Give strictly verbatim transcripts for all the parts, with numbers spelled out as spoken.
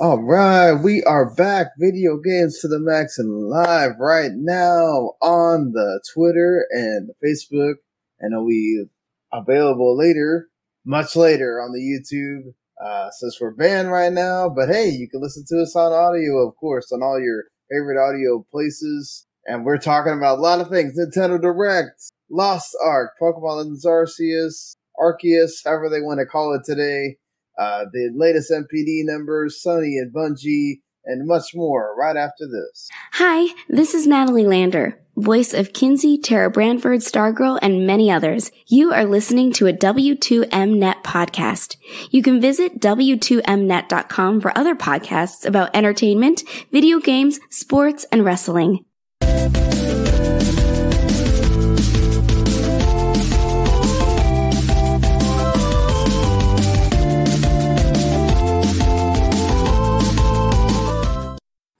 All right, we are back. Video Games to the Max and live right now on the Twitter and the Facebook. And it'll be available later, much later on the YouTube, uh, since we're banned right now. But hey, you can listen to us on audio, of course, on all your favorite audio places. And we're talking about a lot of things. Nintendo Direct, Lost Ark, Pokemon Legends Arceus, Arceus, however they want to call it today. Uh, the latest M P D numbers, Sony and Bungie, and much more right after this. Hi, this is Natalie Lander, voice of Kinzie, Tara Branford, Stargirl, and many others. You are listening to a W two M net podcast. You can visit W two M net dot com for other podcasts about entertainment, video games, sports, and wrestling.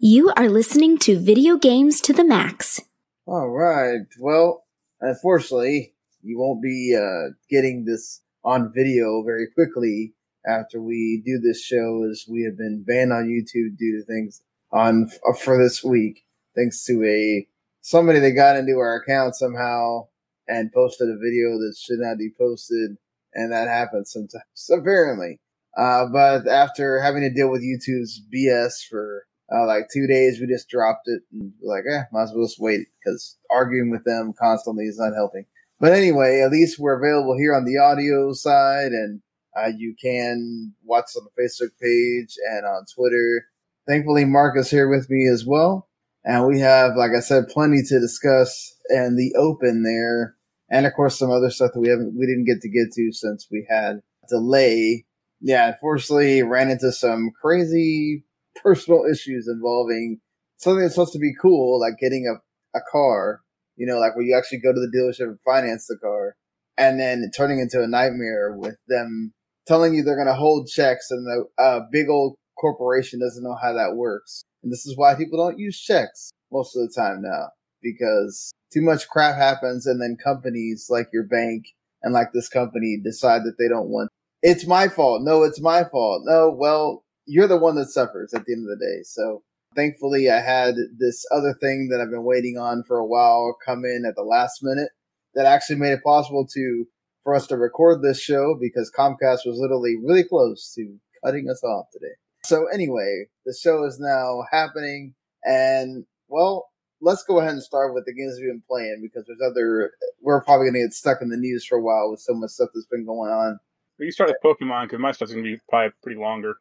You are listening to Video Games to the Max. All right. Well, unfortunately, you won't be uh, getting this on video very quickly after we do this show, as we have been banned on YouTube due to things on uh, for this week, thanks to a somebody that got into our account somehow and posted a video that should not be posted, and that happens sometimes, apparently. Uh, but after having to deal with YouTube's B S for Uh, like two days, we just dropped it and like, eh, might as well just wait, because arguing with them constantly is not helping. But anyway, at least we're available here on the audio side, and uh, you can watch on the Facebook page and on Twitter. Thankfully, Mark is here with me as well. And we have, like I said, plenty to discuss and the open there. And of course, some other stuff that we haven't, we didn't get to get to since we had delay. Yeah, unfortunately, ran into some crazy personal issues involving something that's supposed to be cool, like getting a, a car, you know, like where you actually go to the dealership and finance the car, and then turning into a nightmare with them telling you they're going to hold checks, and the uh, big old corporation doesn't know how that works. And this is why people don't use checks most of the time now, because too much crap happens, and then companies like your bank and like this company decide that they don't want, it's my fault. No, it's my fault. No, well, you're the one that suffers at the end of the day. So thankfully, I had this other thing that I've been waiting on for a while come in at the last minute that actually made it possible to for us to record this show, because Comcast was literally really close to cutting us off today. So anyway, the show is now happening. And, well, let's go ahead and start with the games we've been playing, because there's other we're probably going to get stuck in the news for a while with so much stuff that's been going on. You start with Pokemon, because my stuff's going to be probably pretty longer.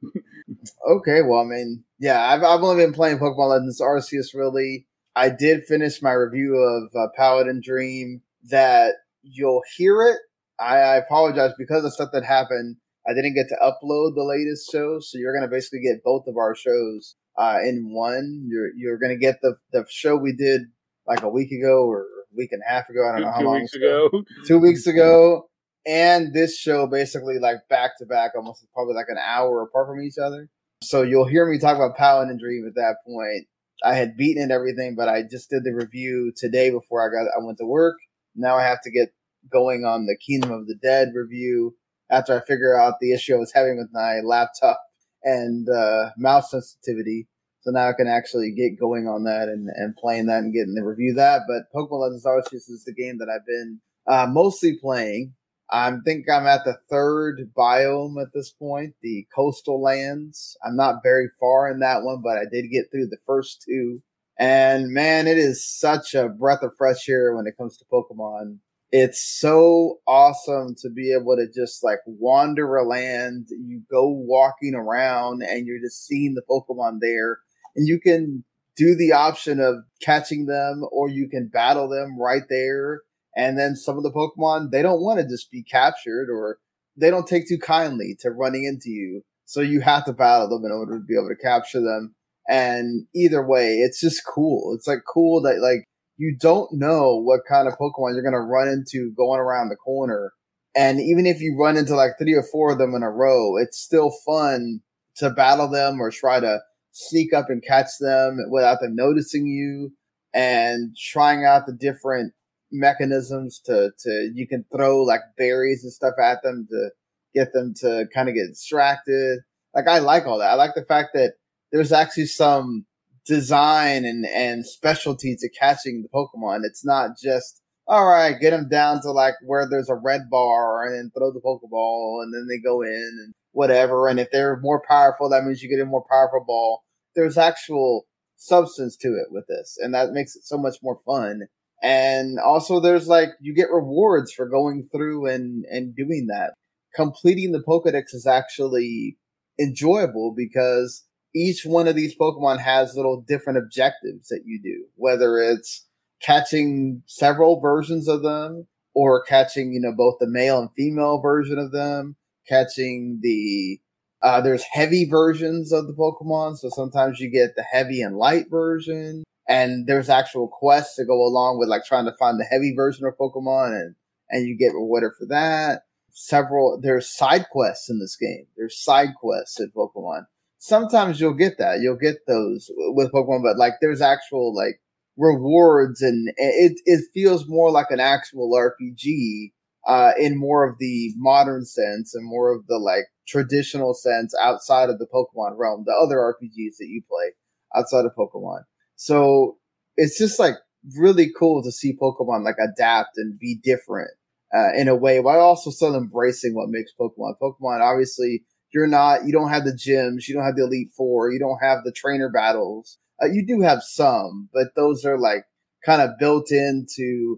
Okay, well, I mean, yeah, I've I've only been playing Pokemon Legends Arceus, really. I did finish my review of uh, Paladin Dream. That you'll hear it. I, I apologize, because of stuff that happened, I didn't get to upload the latest show, so you're going to basically get both of our shows uh, in one. You're you're going to get the, the show we did like a week ago or a week and a half ago. I don't know how two long. Two weeks ago. Two weeks ago. And this show basically like back to back, almost probably like an hour apart from each other. So you'll hear me talk about Paladin Dream at that point. I had beaten it everything, but I just did the review today before I got I went to work. Now I have to get going on the Kingdom of the Dead review after I figure out the issue I was having with my laptop and uh, mouse sensitivity. So now I can actually get going on that and, and playing that and getting the review that. But Pokemon Legends Arceus is the game that I've been uh, mostly playing. I think I'm at the third biome at this point, the coastal lands. I'm not very far in that one, but I did get through the first two. And man, it is such a breath of fresh air when it comes to Pokemon. It's so awesome to be able to just like wander a land. You go walking around and you're just seeing the Pokemon there. And you can do the option of catching them, or you can battle them right there. And then some of the Pokemon, they don't want to just be captured, or they don't take too kindly to running into you. So you have to battle them in order to be able to capture them. And either way, it's just cool. It's like cool that like you don't know what kind of Pokemon you're going to run into going around the corner. And even if you run into like three or four of them in a row, it's still fun to battle them or try to sneak up and catch them without them noticing you, and trying out the different mechanisms to to you can throw like berries and stuff at them to get them to kind of get distracted. Like I like all that. I like the fact that there's actually some design and, and specialty to catching the Pokemon. It's not just, all right, get them down to like where there's a red bar and then throw the Pokeball and then they go in and whatever. And if they're more powerful, that means you get a more powerful ball. There's actual substance to it with this, and that makes it so much more fun. And also there's like, you get rewards for going through and, and doing that. Completing the Pokedex is actually enjoyable because each one of these Pokemon has little different objectives that you do, whether it's catching several versions of them or catching, you know, both the male and female version of them, catching the, uh, there's heavy versions of the Pokemon. So sometimes you get the heavy and light version, and there's actual quests that go along with like trying to find the heavy version of Pokemon, and, and you get rewarded for that. Several, there's side quests in this game. There's side quests in Pokemon. Sometimes you'll get that. You'll get those with Pokemon, but like there's actual like rewards, and it it feels more like an actual R P G uh, in more of the modern sense and more of the like traditional sense outside of the Pokemon realm, the other R P Gs that you play outside of Pokemon. So it's just like really cool to see Pokemon like adapt and be different uh, in a way, while also still embracing what makes Pokemon. Pokemon, obviously, You're not, you don't have the gyms, you don't have the Elite Four, you don't have the trainer battles. Uh, you do have some, but those are like kind of built into,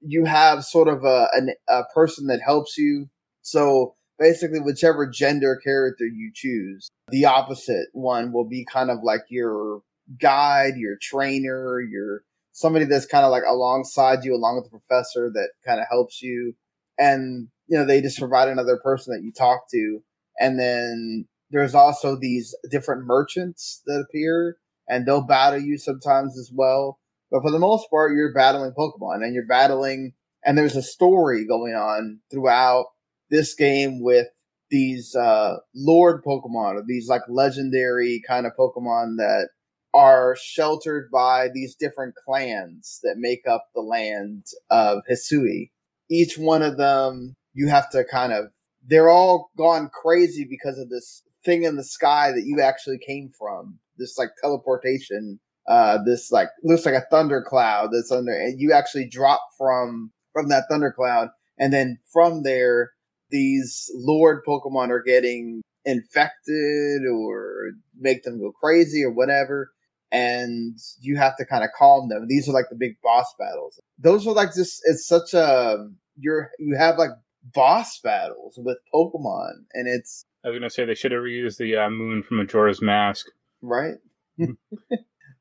you have sort of a, a, a person that helps you. So basically whichever gender character you choose, the opposite one will be kind of like your guide, your trainer, your somebody that's kind of like alongside you, along with the professor that kind of helps you. And, you know, they just provide another person that you talk to. And then there's also these different merchants that appear, and they'll battle you sometimes as well. But for the most part, you're battling Pokemon, and you're battling, and there's a story going on throughout this game with these uh, Lord Pokemon, or these like legendary kind of Pokemon that are sheltered by these different clans that make up the land of Hisui. Each one of them, you have to kind of, they're all gone crazy because of this thing in the sky that you actually came from. This like teleportation, uh, this like looks like a thundercloud that's under, and you actually drop from, from that thundercloud. And then from there, these Lord Pokemon are getting infected or make them go crazy or whatever. And you have to kind of calm them. These are like the big boss battles. Those are like just, it's such a, you're, you have like, boss battles with Pokemon, and it's I was gonna say they should have reused the uh, moon from Majora's Mask, right?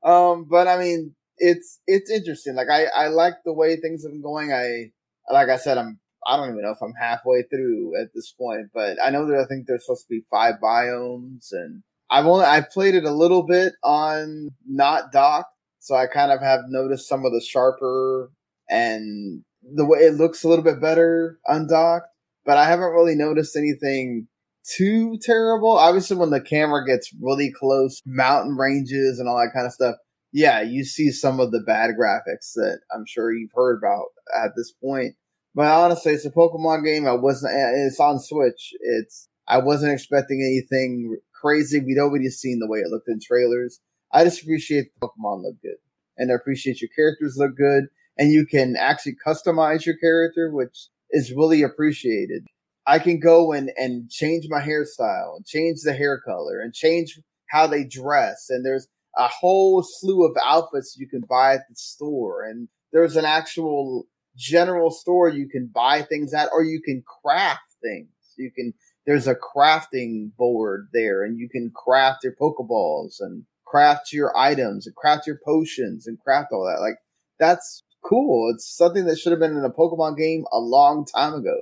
um but I mean it's it's interesting. Like I I like the way things have been going. I like I said I'm I don't even know if I'm halfway through at this point, but I know that I think there's supposed to be five biomes, and I've only I've played it a little bit on Not Doc, so I kind of have noticed some of the sharper and the way it looks a little bit better undocked, but I haven't really noticed anything too terrible. Obviously, when the camera gets really close, mountain ranges and all that kind of stuff, yeah, you see some of the bad graphics that I'm sure you've heard about at this point. But honestly, it's a Pokemon game. I wasn't. It's on Switch. It's. I wasn't expecting anything crazy. We'd already seen the way it looked in trailers. I just appreciate the Pokemon look good, and I appreciate your characters look good. And you can actually customize your character, which is really appreciated. I can go and, and change my hairstyle, and change the hair color, and change how they dress. And there's a whole slew of outfits you can buy at the store. And there's an actual general store you can buy things at, or you can craft things. You can there's a crafting board there, and you can craft your Pokeballs, and craft your items, and craft your potions, and craft all that. Like, that's cool. It's something that should have been in a Pokemon game a long time ago.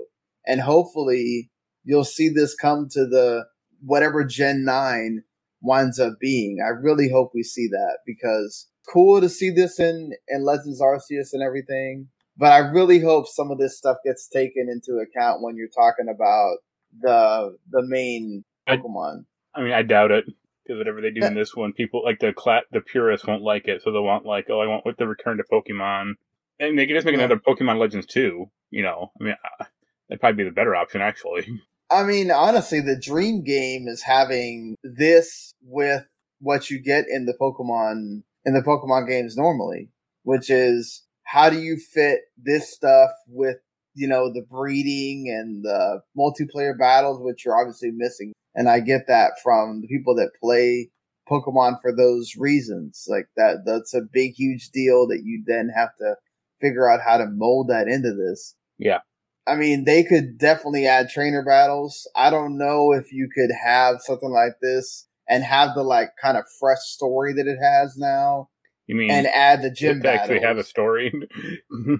And hopefully you'll see this come to the whatever Gen nine winds up being. I really hope we see that, because cool to see this in, in Legends Arceus and everything. But I really hope some of this stuff gets taken into account when you're talking about the the main Pokemon. I, I mean, I doubt it. Because whatever they do in this one, people like the cla- the purists won't like it. So they'll want like, oh, I want with the return to Pokemon. And they can just make another Pokemon Legends two, you know. I mean, uh, that'd probably be the better option, actually. I mean, honestly, the dream game is having this with what you get in the Pokemon in the Pokemon games normally, which is how do you fit this stuff with, you know, the breeding and the multiplayer battles, which you're obviously missing. And I get that from the people that play Pokemon for those reasons. Like that, that's a big, huge deal that you then have to figure out how to mold that into this. Yeah. I mean, they could definitely add trainer battles. I don't know if you could have something like this and have the like kind of fresh story that it has now. You mean and add the gym battles. Actually have a story.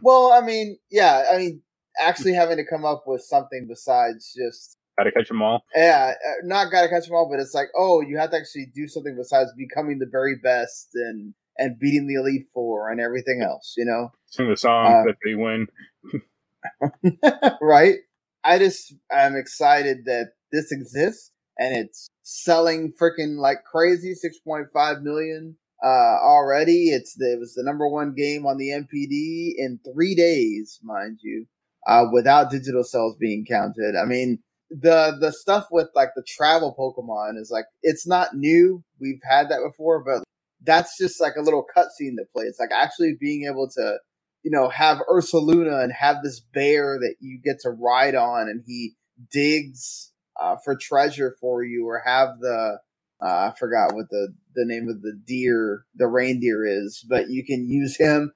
Well, I mean, yeah, I mean, actually having to come up with something besides just gotta catch them all. Yeah, not gotta catch them all, but it's like, oh, you have to actually do something besides becoming the very best and and beating the Elite Four and everything else. You know, sing the song uh, that they win. Right. I just I'm excited that this exists and it's selling freaking like crazy. six point five million uh, already. It's the, it was the number one game on the N P D in three days, mind you, uh, without digital sales being counted. I mean, the the stuff with like the travel Pokemon is like it's not new. We've had that before, but that's just like a little cutscene that plays. Like actually being able to, you know, have Ursaluna and have this bear that you get to ride on and he digs uh, for treasure for you, or have the, uh, I forgot what the, the name of the deer, the reindeer is, but you can use him.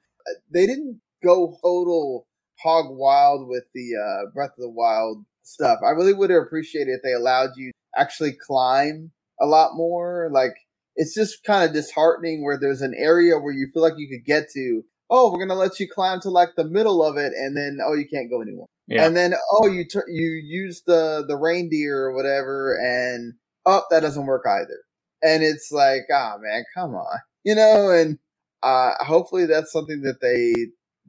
They didn't go total hog wild with the uh, Breath of the Wild stuff. I really would have appreciated if they allowed you to actually climb a lot more. Like, it's just kind of disheartening where there's an area where you feel like you could get to. Oh, we're going to let you climb to like the middle of it. And then, oh, you can't go anymore. Yeah. And then, oh, you tur- you use the, the reindeer or whatever. And oh, that doesn't work either. And it's like, ah, oh, man, come on, you know, and uh, hopefully that's something that they,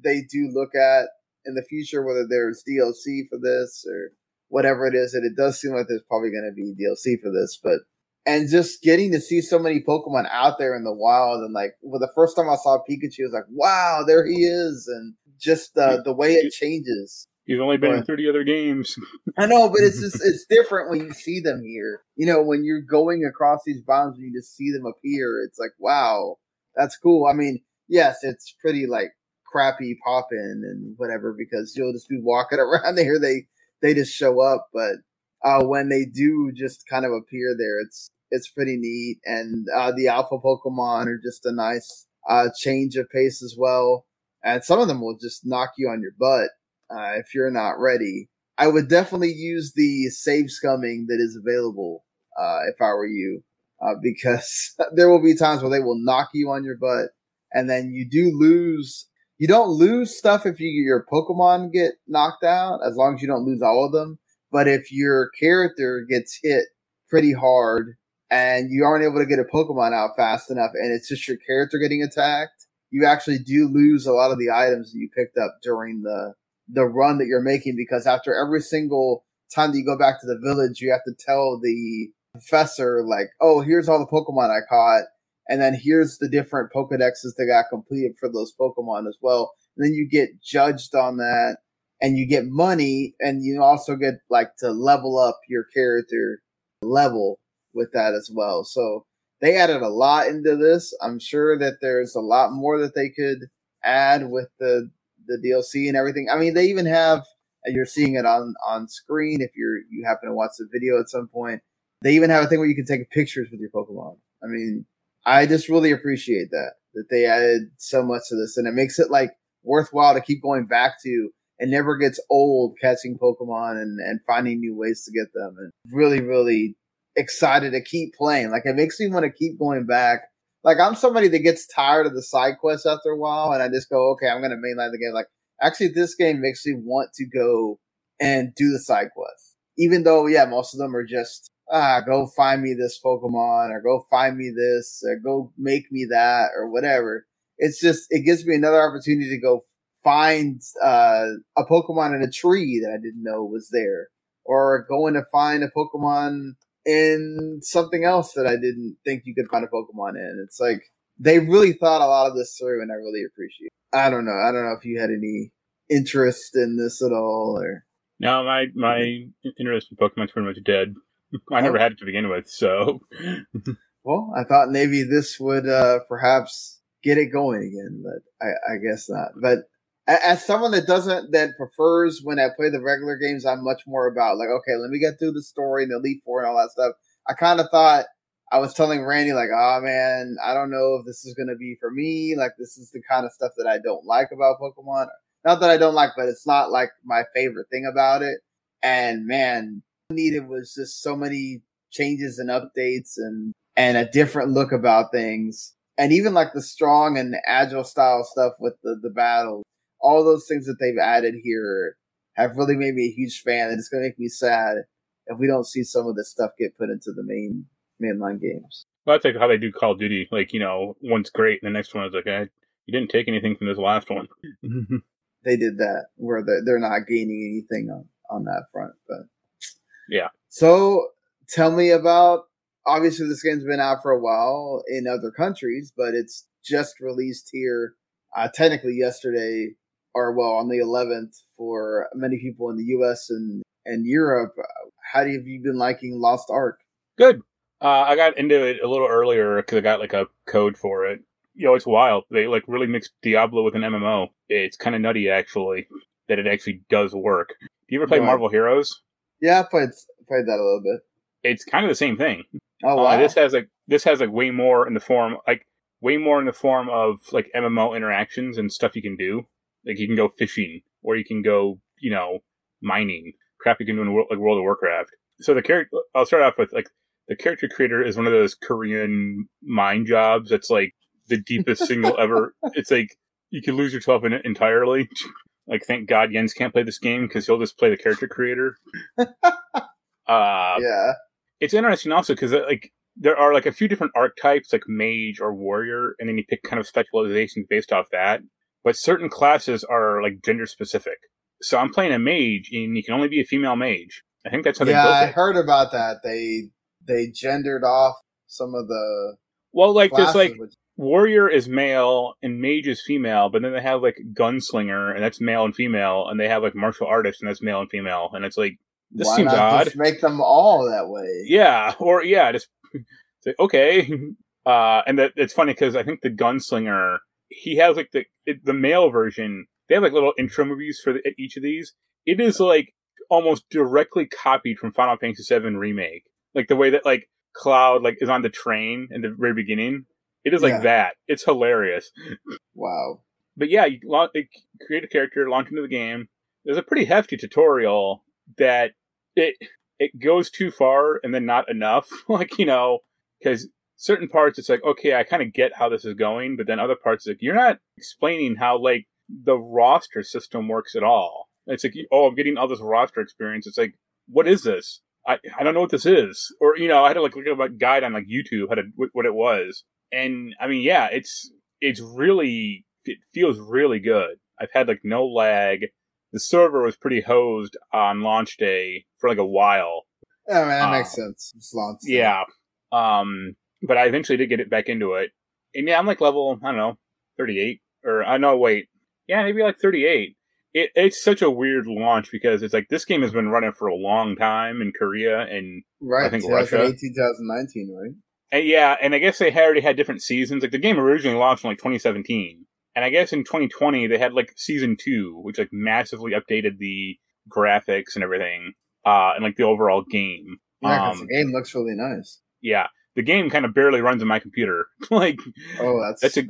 they do look at in the future, whether there's D L C for this or whatever it is. And it does seem like there's probably going to be D L C for this, but, and just getting to see so many Pokemon out there in the wild. And like, well, the first time I saw Pikachu, I was like, wow, there he is. And just uh, the way it changes. You've only been but, in thirty other games. I know, but it's just, it's different when you see them here. You know, when you're going across these bounds and you just see them appear, it's like, wow, that's cool. I mean, yes, it's pretty like crappy popping and whatever, because you'll just be walking around there. They, they just show up. But uh, when they do just kind of appear there, it's, It's pretty neat, and uh, the alpha Pokemon are just a nice uh, change of pace as well, and some of them will just knock you on your butt uh, if you're not ready. I would definitely use the save scumming that is available uh, if I were you, uh, because there will be times where they will knock you on your butt, and then you do lose. You don't lose stuff if you, your Pokemon get knocked out, as long as you don't lose all of them, but if your character gets hit pretty hard, and you aren't able to get a Pokemon out fast enough, and it's just your character getting attacked, you actually do lose a lot of the items that you picked up during the the run that you're making, because after every single time that you go back to the village, you have to tell the professor, like, oh, here's all the Pokemon I caught, and then here's the different Pokedexes that got completed for those Pokemon as well. And then you get judged on that, and you get money, and you also get, like, to level up your character level with that as well. So they added a lot into this. I'm sure that there's a lot more that they could add with the the D L C and everything. I mean, they even have, you're seeing it on on screen if you're you happen to watch the video at some point, they even have a thing where you can take pictures with your Pokemon. I mean, I just really appreciate that that they added so much to this, and it makes it like worthwhile to keep going back to. It never gets old catching Pokemon and and finding new ways to get them, and really really excited to keep playing. Like, it makes me want to keep going back. Like, I'm somebody that gets tired of the side quests after a while, and I just go, okay, I'm going to mainline the game. Like, actually, this game makes me want to go and do the side quests, even though, yeah, most of them are just, ah, go find me this Pokemon, or go find me this, or go make me that, or whatever. It's just, it gives me another opportunity to go find uh, a Pokemon in a tree that I didn't know was there, or going to find a Pokemon in something else that I didn't think you could find a Pokemon in. It's like they really thought a lot of this through, and I really appreciate it. I don't know. I don't know if you had any interest in this at all, or no. My my interest in Pokemon is pretty much dead. I never oh. had it to begin with, so well, I thought maybe this would uh, perhaps get it going again, but I, I guess not. But as someone that doesn't, that prefers when I play the regular games, I'm much more about like, okay, let me get through the story and the Elite Four and all that stuff. I kind of thought, I was telling Randy like, oh man, I don't know if this is going to be for me. Like, this is the kind of stuff that I don't like about Pokemon. Not that I don't like, but it's not like my favorite thing about it. And man, needed was just so many changes and updates and, and a different look about things. And even like the strong and agile style stuff with the, the battle. All those things that they've added here have really made me a huge fan, and it's going to make me sad if we don't see some of this stuff get put into the main mainline games. Well, that's like how they do Call of Duty. Like, you know, one's great, and the next one is like, eh, you didn't take anything from this last one. They did that, where they're not gaining anything on, on that front. But yeah. So tell me about, obviously this game's been out for a while in other countries, but it's just released here uh, technically yesterday. Or well, on the eleventh for many people in the U S and, and Europe. How have you been liking Lost Ark? Good. Uh, I got into it a little earlier because I got like a code for it. You know, it's wild. They like really mixed Diablo with an M M O. It's kind of nutty, actually, that it actually does work. Do you ever play right. Marvel Heroes? Yeah, I played played that a little bit. It's kind of the same thing. Oh, wow. Uh, this has like this has like way more in the form like way more in the form of like M M O interactions and stuff you can do. Like, you can go fishing, or you can go, you know, mining. Crap you can do in like World of Warcraft. So the character, I'll start off with, like, the character creator is one of those Korean mine jobs that's, like, the deepest thing you'll ever, it's like, you can lose yourself in it entirely. Like, thank God Jens can't play this game, because he'll just play the character creator. uh, yeah. It's interesting also, because, like, there are, like, a few different archetypes, like mage or warrior, and then you pick kind of specializations based off that. But certain classes are, like, gender-specific. So I'm playing a mage, and you can only be a female mage. I think that's how they yeah, built it. Yeah, I heard about that. They they gendered off some of the Well, like, there's, like, which... warrior is male, and mage is female, but then they have, like, gunslinger, and that's male and female, and they have, like, martial artist, and that's male and female, and it's, like, this Why seems not odd. Just make them all that way? Yeah, or, yeah, just, it's like, okay. Uh, and that it's funny, because I think the gunslinger... He has, like, the the male version. They have, like, little intro movies for the, each of these. It is, like, almost directly copied from Final Fantasy seven Remake. Like, the way that, like, Cloud, like, is on the train in the very beginning. It is like yeah. that. It's hilarious. Wow. But, yeah, you, launch, you create a character, launch into the game. There's a pretty hefty tutorial that it it goes too far and then not enough. Like, you know, because... certain parts, it's like, okay, I kind of get how this is going, but then other parts, like, you're not explaining how, like, the roster system works at all. It's like, oh, I'm getting all this roster experience. It's like, what is this? I, I don't know what this is. Or, you know, I had to, like, look up a guide on, like, YouTube how to what it was. And, I mean, yeah, it's it's really, it feels really good. I've had, like, no lag. The server was pretty hosed on launch day for, like, a while. Yeah, man, that um, makes sense. It's launch day. Yeah. Um... But I eventually did get it back into it. And yeah, I'm like level, I don't know, thirty-eight. Or, I uh, no, wait. Yeah, maybe like thirty-eight. It, it's such a weird launch because it's like, this game has been running for a long time in Korea and right, I think Russia. Right, two thousand nineteen, right? And yeah, and I guess they already had different seasons. Like, the game originally launched in like twenty seventeen. And I guess in twenty twenty, they had like Season two, which like massively updated the graphics and everything. Uh, and like the overall game. Yeah, because um, the game looks really nice. Yeah. The game kind of barely runs on my computer. Like, oh, that's that's a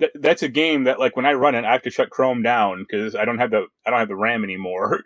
that, that's a game that like when I run it, I have to shut Chrome down because I don't have the I don't have the RAM anymore.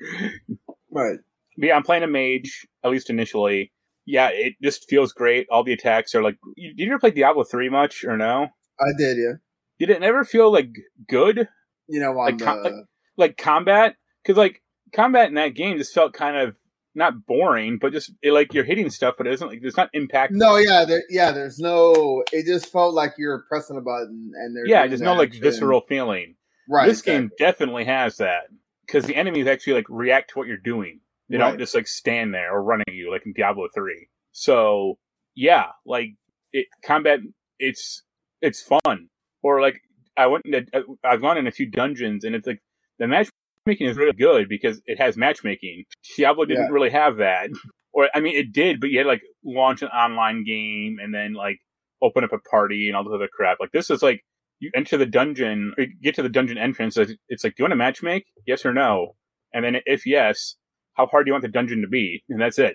Right. But yeah, I'm playing a mage at least initially. Yeah, it just feels great. All the attacks are like. You, did you ever play Diablo three much or no? I did, yeah. Did it never feel like good? You know, on like, the... com- like like combat because like combat in that game just felt kind of. Not boring, but just it, like you're hitting stuff, but it isn't like it's not impactful. No, yeah, there, yeah. There's no. It just felt like you're pressing a button, and there's yeah, there's no like visceral feeling. Right. This exactly. game definitely has that because the enemies actually like react to what you're doing. They right. don't just like stand there or run at you like in Diablo three. So yeah, like it, combat, it's it's fun. Or like I went into, I've gone in a few dungeons, and it's like the match. Matchmaking is really good because it has matchmaking. Diablo didn't yeah. really have that. Or, I mean, it did, but you had, like, launch an online game and then, like, open up a party and all this other crap. Like, this is like, you enter the dungeon, or you get to the dungeon entrance, it's like, do you want to matchmake? Yes or no? And then if yes, how hard do you want the dungeon to be? And that's it.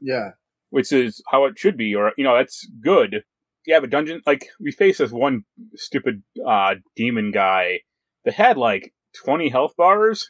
Yeah. Which is how it should be, or, you know, that's good. Yeah, but dungeon, like, we faced this one stupid uh, demon guy that had, like, twenty health bars.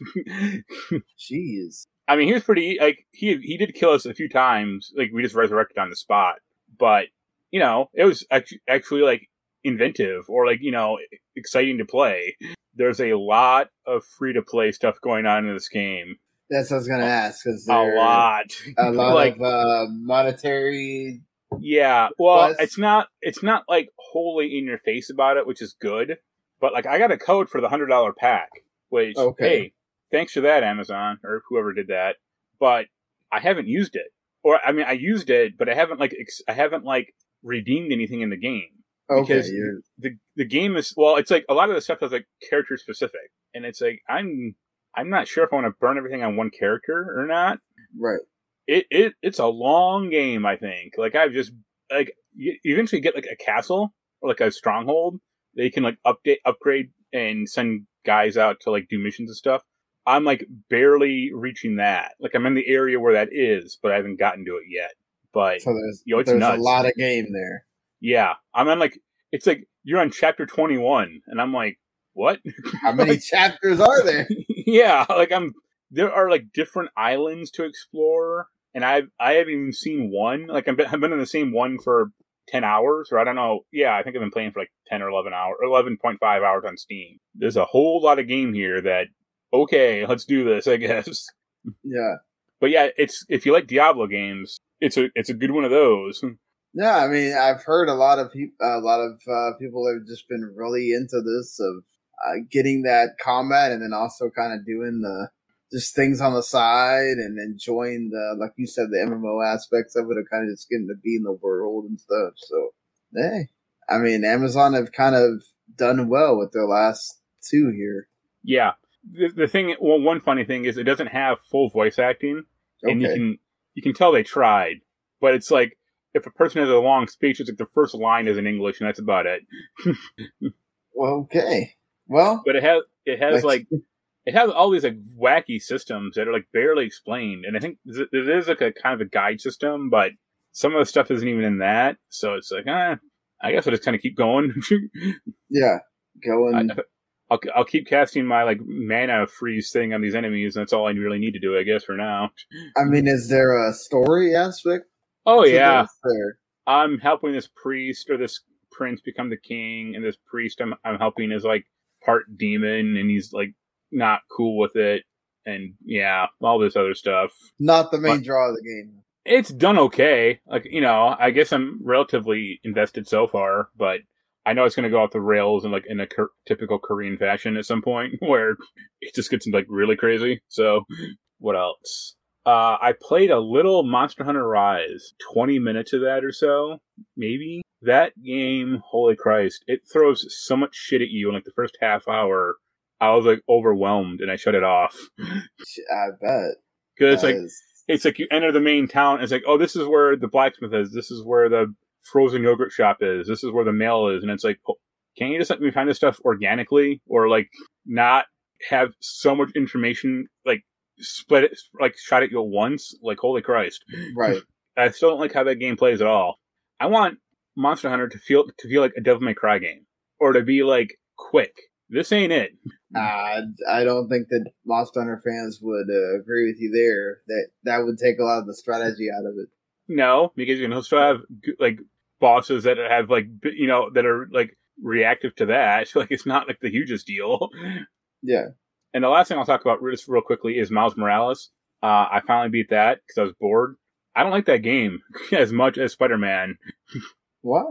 Jeez. I mean, he was pretty, like, he he did kill us a few times. Like, we just resurrected on the spot. But, you know, it was act- actually, like, inventive or, like, you know, exciting to play. There's a lot of free-to-play stuff going on in this game. That's what I was going to ask. Is there a lot. A lot like, of uh, monetary... Yeah, well, plus. it's not it's not like wholly in your face about it, which is good. But like, I got a code for the hundred dollar pack, which okay. hey, thanks for that, Amazon or whoever did that. But I haven't used it, or I mean, I used it, but I haven't like ex- I haven't like redeemed anything in the game okay, because you're... the the game is well, it's like a lot of the stuff is like character specific, and it's like I'm I'm not sure if I want to burn everything on one character or not, right? It it it's a long game, I think. Like, I've just, like, you eventually get, like, a castle or, like, a stronghold that you can, like, update, upgrade and send guys out to, like, do missions and stuff. I'm, like, barely reaching that. Like, I'm in the area where that is, but I haven't gotten to it yet. But, so there's, you know, it's there's nuts. There's a lot of game there. Yeah. I'm on, like, it's like, you're on chapter twenty-one, and I'm like, what? How many like, chapters are there? Yeah, like, I'm... There are, like, different islands to explore, and I've, I haven't even seen one. Like, I've been, I've been in the same one for ten hours, or I don't know. Yeah, I think I've been playing for, like, ten or eleven hours, eleven point five hours on Steam. There's a whole lot of game here that, okay, let's do this, I guess. Yeah. But, yeah, it's if you like Diablo games, it's a it's a good one of those. Yeah, I mean, I've heard a lot of, peop- a lot of uh, people have just been really into this, of uh, getting that combat and then also kind of doing the... just things on the side and enjoying the, like you said, the M M O aspects of it, are kind of just getting to be in the world and stuff. So, hey, I mean, Amazon have kind of done well with their last two here. Yeah. The, the thing, well, one funny thing is it doesn't have full voice acting, and okay. you can you can tell they tried, but it's like if a person has a long speech, it's like the first line is in English, and that's about it. Okay. Well, but it has it has like. like It has all these like wacky systems that are like barely explained, and I think there is like a kind of a guide system, but some of the stuff isn't even in that. So it's like, eh, I guess I'll just kind of keep going. Yeah, going. I'll I'll keep casting my like mana freeze thing on these enemies, and that's all I really need to do, I guess, for now. I mean, is there a story aspect? Oh yeah, there? I'm helping this priest or this prince become the king, and this priest I'm I'm helping is like part demon, and he's like. Not cool with it, and yeah, all this other stuff. Not the main but draw of the game. It's done okay. Like, you know, I guess I'm relatively invested so far, but I know it's going to go off the rails in like in a cur- typical Korean fashion at some point, where it just gets like really crazy. So, what else? Uh, I played a little Monster Hunter Rise, twenty minutes of that or so, maybe. That game, holy Christ, it throws so much shit at you in like the first half hour. I was like overwhelmed, and I shut it off. I bet, because it's like is... it's like you enter the main town. And it's like, oh, this is where the blacksmith is. This is where the frozen yogurt shop is. This is where the mail is. And it's like, oh, can't you just let me find this stuff organically, or like not have so much information like split it, like shot at you once? Like, holy Christ! Right. I still don't like how that game plays at all. I want Monster Hunter to feel to feel like a Devil May Cry game, or to be like quick. This ain't it. Uh, I don't think that Monster Hunter fans would uh, agree with you there. That that would take a lot of the strategy out of it. No, because you can also have like bosses that have like you know that are like reactive to that. Like it's not like the hugest deal. Yeah. And the last thing I'll talk about just real quickly is Miles Morales. Uh, I finally beat that because I was bored. I don't like that game as much as Spider-Man. Why?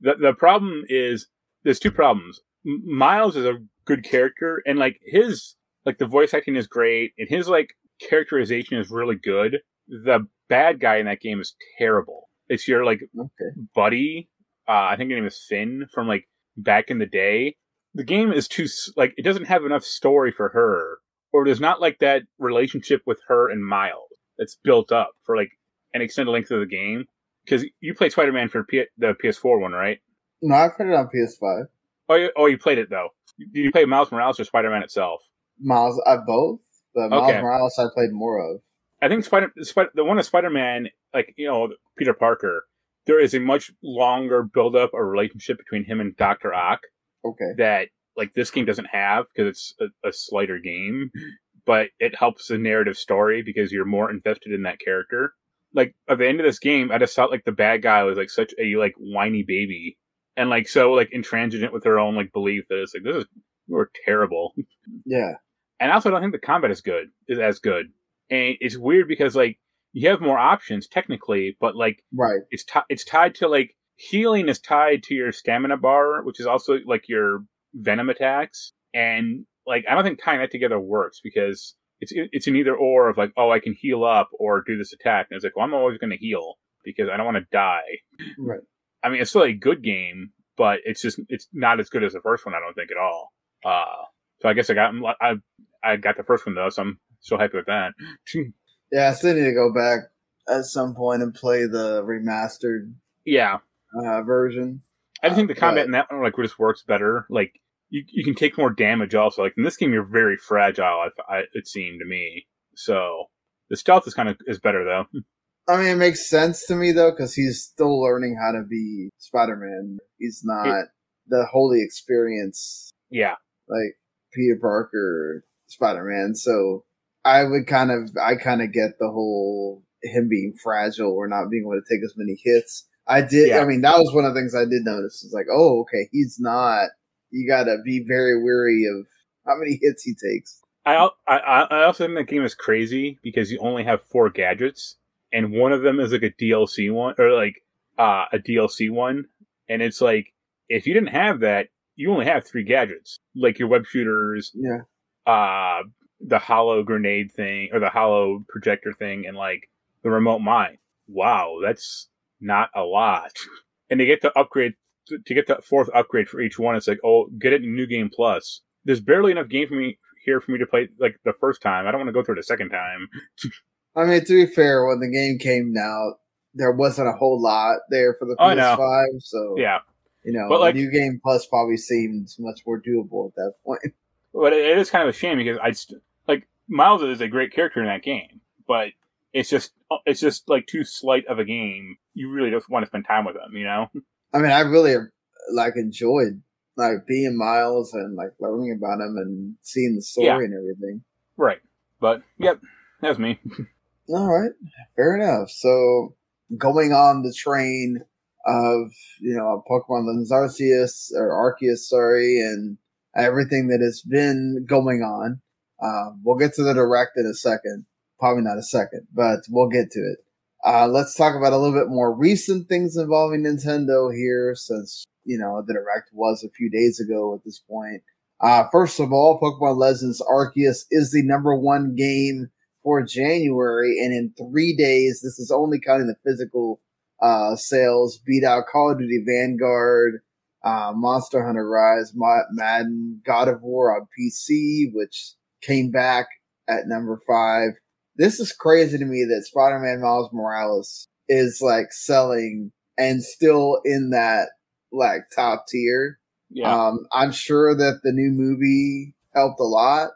The the problem is there's two problems. Miles is a good character, and like his like the voice acting is great, and his like characterization is really good. The bad guy in that game is terrible. It's your like okay. buddy. Uh, I think his name is Finn from like back in the day. The game is too like it doesn't have enough story for her, or there's not like that relationship with her and Miles that's built up for like an extended length of the game. Because you played Spider-Man for P- the P S four one, right? No, I played it on P S five. Oh, you, oh, you played it, though. Did you play Miles Morales or Spider-Man itself? Miles, I both. But Miles okay. Morales I played more of. I think Spider, Spider the one of Spider-Man, like, you know, Peter Parker, there is a much longer build-up or relationship between him and Doctor Ock. Okay. That, like, this game doesn't have, because it's a, a slighter game. But it helps the narrative story because you're more invested in that character. Like, at the end of this game, I just thought, like, the bad guy was, like, such a, like, whiny baby. And, like, so, like, intransigent with their own, like, belief that it's, like, this is, you're terrible. Yeah. And I also don't think the combat is good, is as good. And it's weird because, like, you have more options, technically, but, like, right. it's t- it's tied to, like, healing is tied to your stamina bar, which is also, like, your venom attacks. And, like, I don't think tying that together works because it's it's an either or of, like, oh, I can heal up or do this attack. And it's like, well, I'm always going to heal because I don't want to die. Right. I mean, it's still a good game, but it's just it's not as good as the first one, I don't think, at all. Uh, so I guess I got I I got the first one, though, so I'm so happy with that. Yeah, I still need to go back at some point and play the remastered yeah uh, version. I just think the combat but... in that one like just works better. Like, you you can take more damage also. Like, in this game, you're very fragile, I, I, it seemed to me. So the stealth is kind of is better, though. I mean, it makes sense to me, though, because he's still learning how to be Spider-Man. He's not it, the wholly experienced, yeah, like Peter Parker, Spider-Man. So I would kind of, I kind of get the whole him being fragile or not being able to take as many hits. I did. Yeah. I mean, that was one of the things I did notice. It's like, oh, okay, he's not. You gotta be very wary of how many hits he takes. I I, I also think the game is crazy because you only have four gadgets. And one of them is like a D L C one, or like uh, a D L C one. And it's like, if you didn't have that, you only have three gadgets. Like your web shooters, yeah, uh, the hollow grenade thing, or the hollow projector thing, and like the remote mine. Wow, that's not a lot. And to get the upgrade, to get the fourth upgrade for each one, it's like, oh, get it in New Game Plus. There's barely enough game for me here for me to play like the first time. I don't want to go through it a second time. I mean, to be fair, when the game came out, there wasn't a whole lot there for the P S five, oh, no. so yeah, you know, like, New Game Plus probably seems much more doable at that point. But it is kind of a shame because I st- like Miles is a great character in that game, but it's just it's just like too slight of a game. You really just want to spend time with him, you know. I mean, I really like enjoyed like being Miles and like learning about him and seeing the story yeah. and everything. Right, but yep, that was me. All right, fair enough. So, going on the train of, you know, Pokemon Legends Arceus, or Arceus, sorry, and everything that has been going on, uh, we'll get to the Direct in a second. Probably not a second, but we'll get to it. Uh, let's talk about a little bit more recent things involving Nintendo here, since, you know, the Direct was a few days ago at this point. Uh, first of all, Pokemon Legends Arceus is the number one game for January, and in three days, this is only counting the physical uh, sales, beat out Call of Duty Vanguard, uh, Monster Hunter Rise, Ma- Madden, God of War on P C, which came back at number five. This is crazy to me that Spider-Man Miles Morales is like selling and still in that like top tier. Yeah. Um, I'm sure that the new movie helped a lot.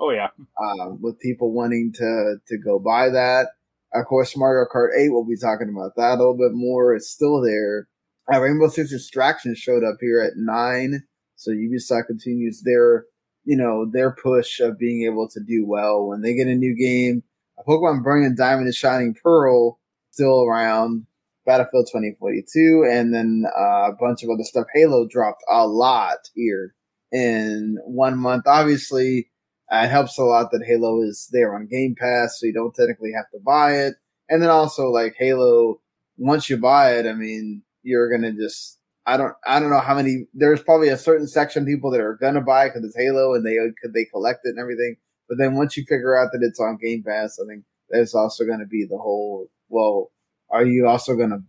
Oh, yeah. Um, with people wanting to, to go buy that. Of course, Mario Kart eight, we'll be talking about that a little bit more. It's still there. Uh, Rainbow Six Extraction showed up here at nine. So Ubisoft continues their, you know, their push of being able to do well when they get a new game. Pokemon Brilliant Diamond and Shining Pearl still around. Battlefield twenty forty-two. And then uh, a bunch of other stuff. Halo dropped a lot here in one month. Obviously, Uh, it helps a lot that Halo is there on Game Pass, so you don't technically have to buy it. And then also, like, Halo, once you buy it, I mean, you're going to just, I don't I don't know how many, there's probably a certain section of people that are going to buy it because it's Halo and they they collect it and everything. But then once you figure out that it's on Game Pass, I think there's also going to be the whole, well, are you also going to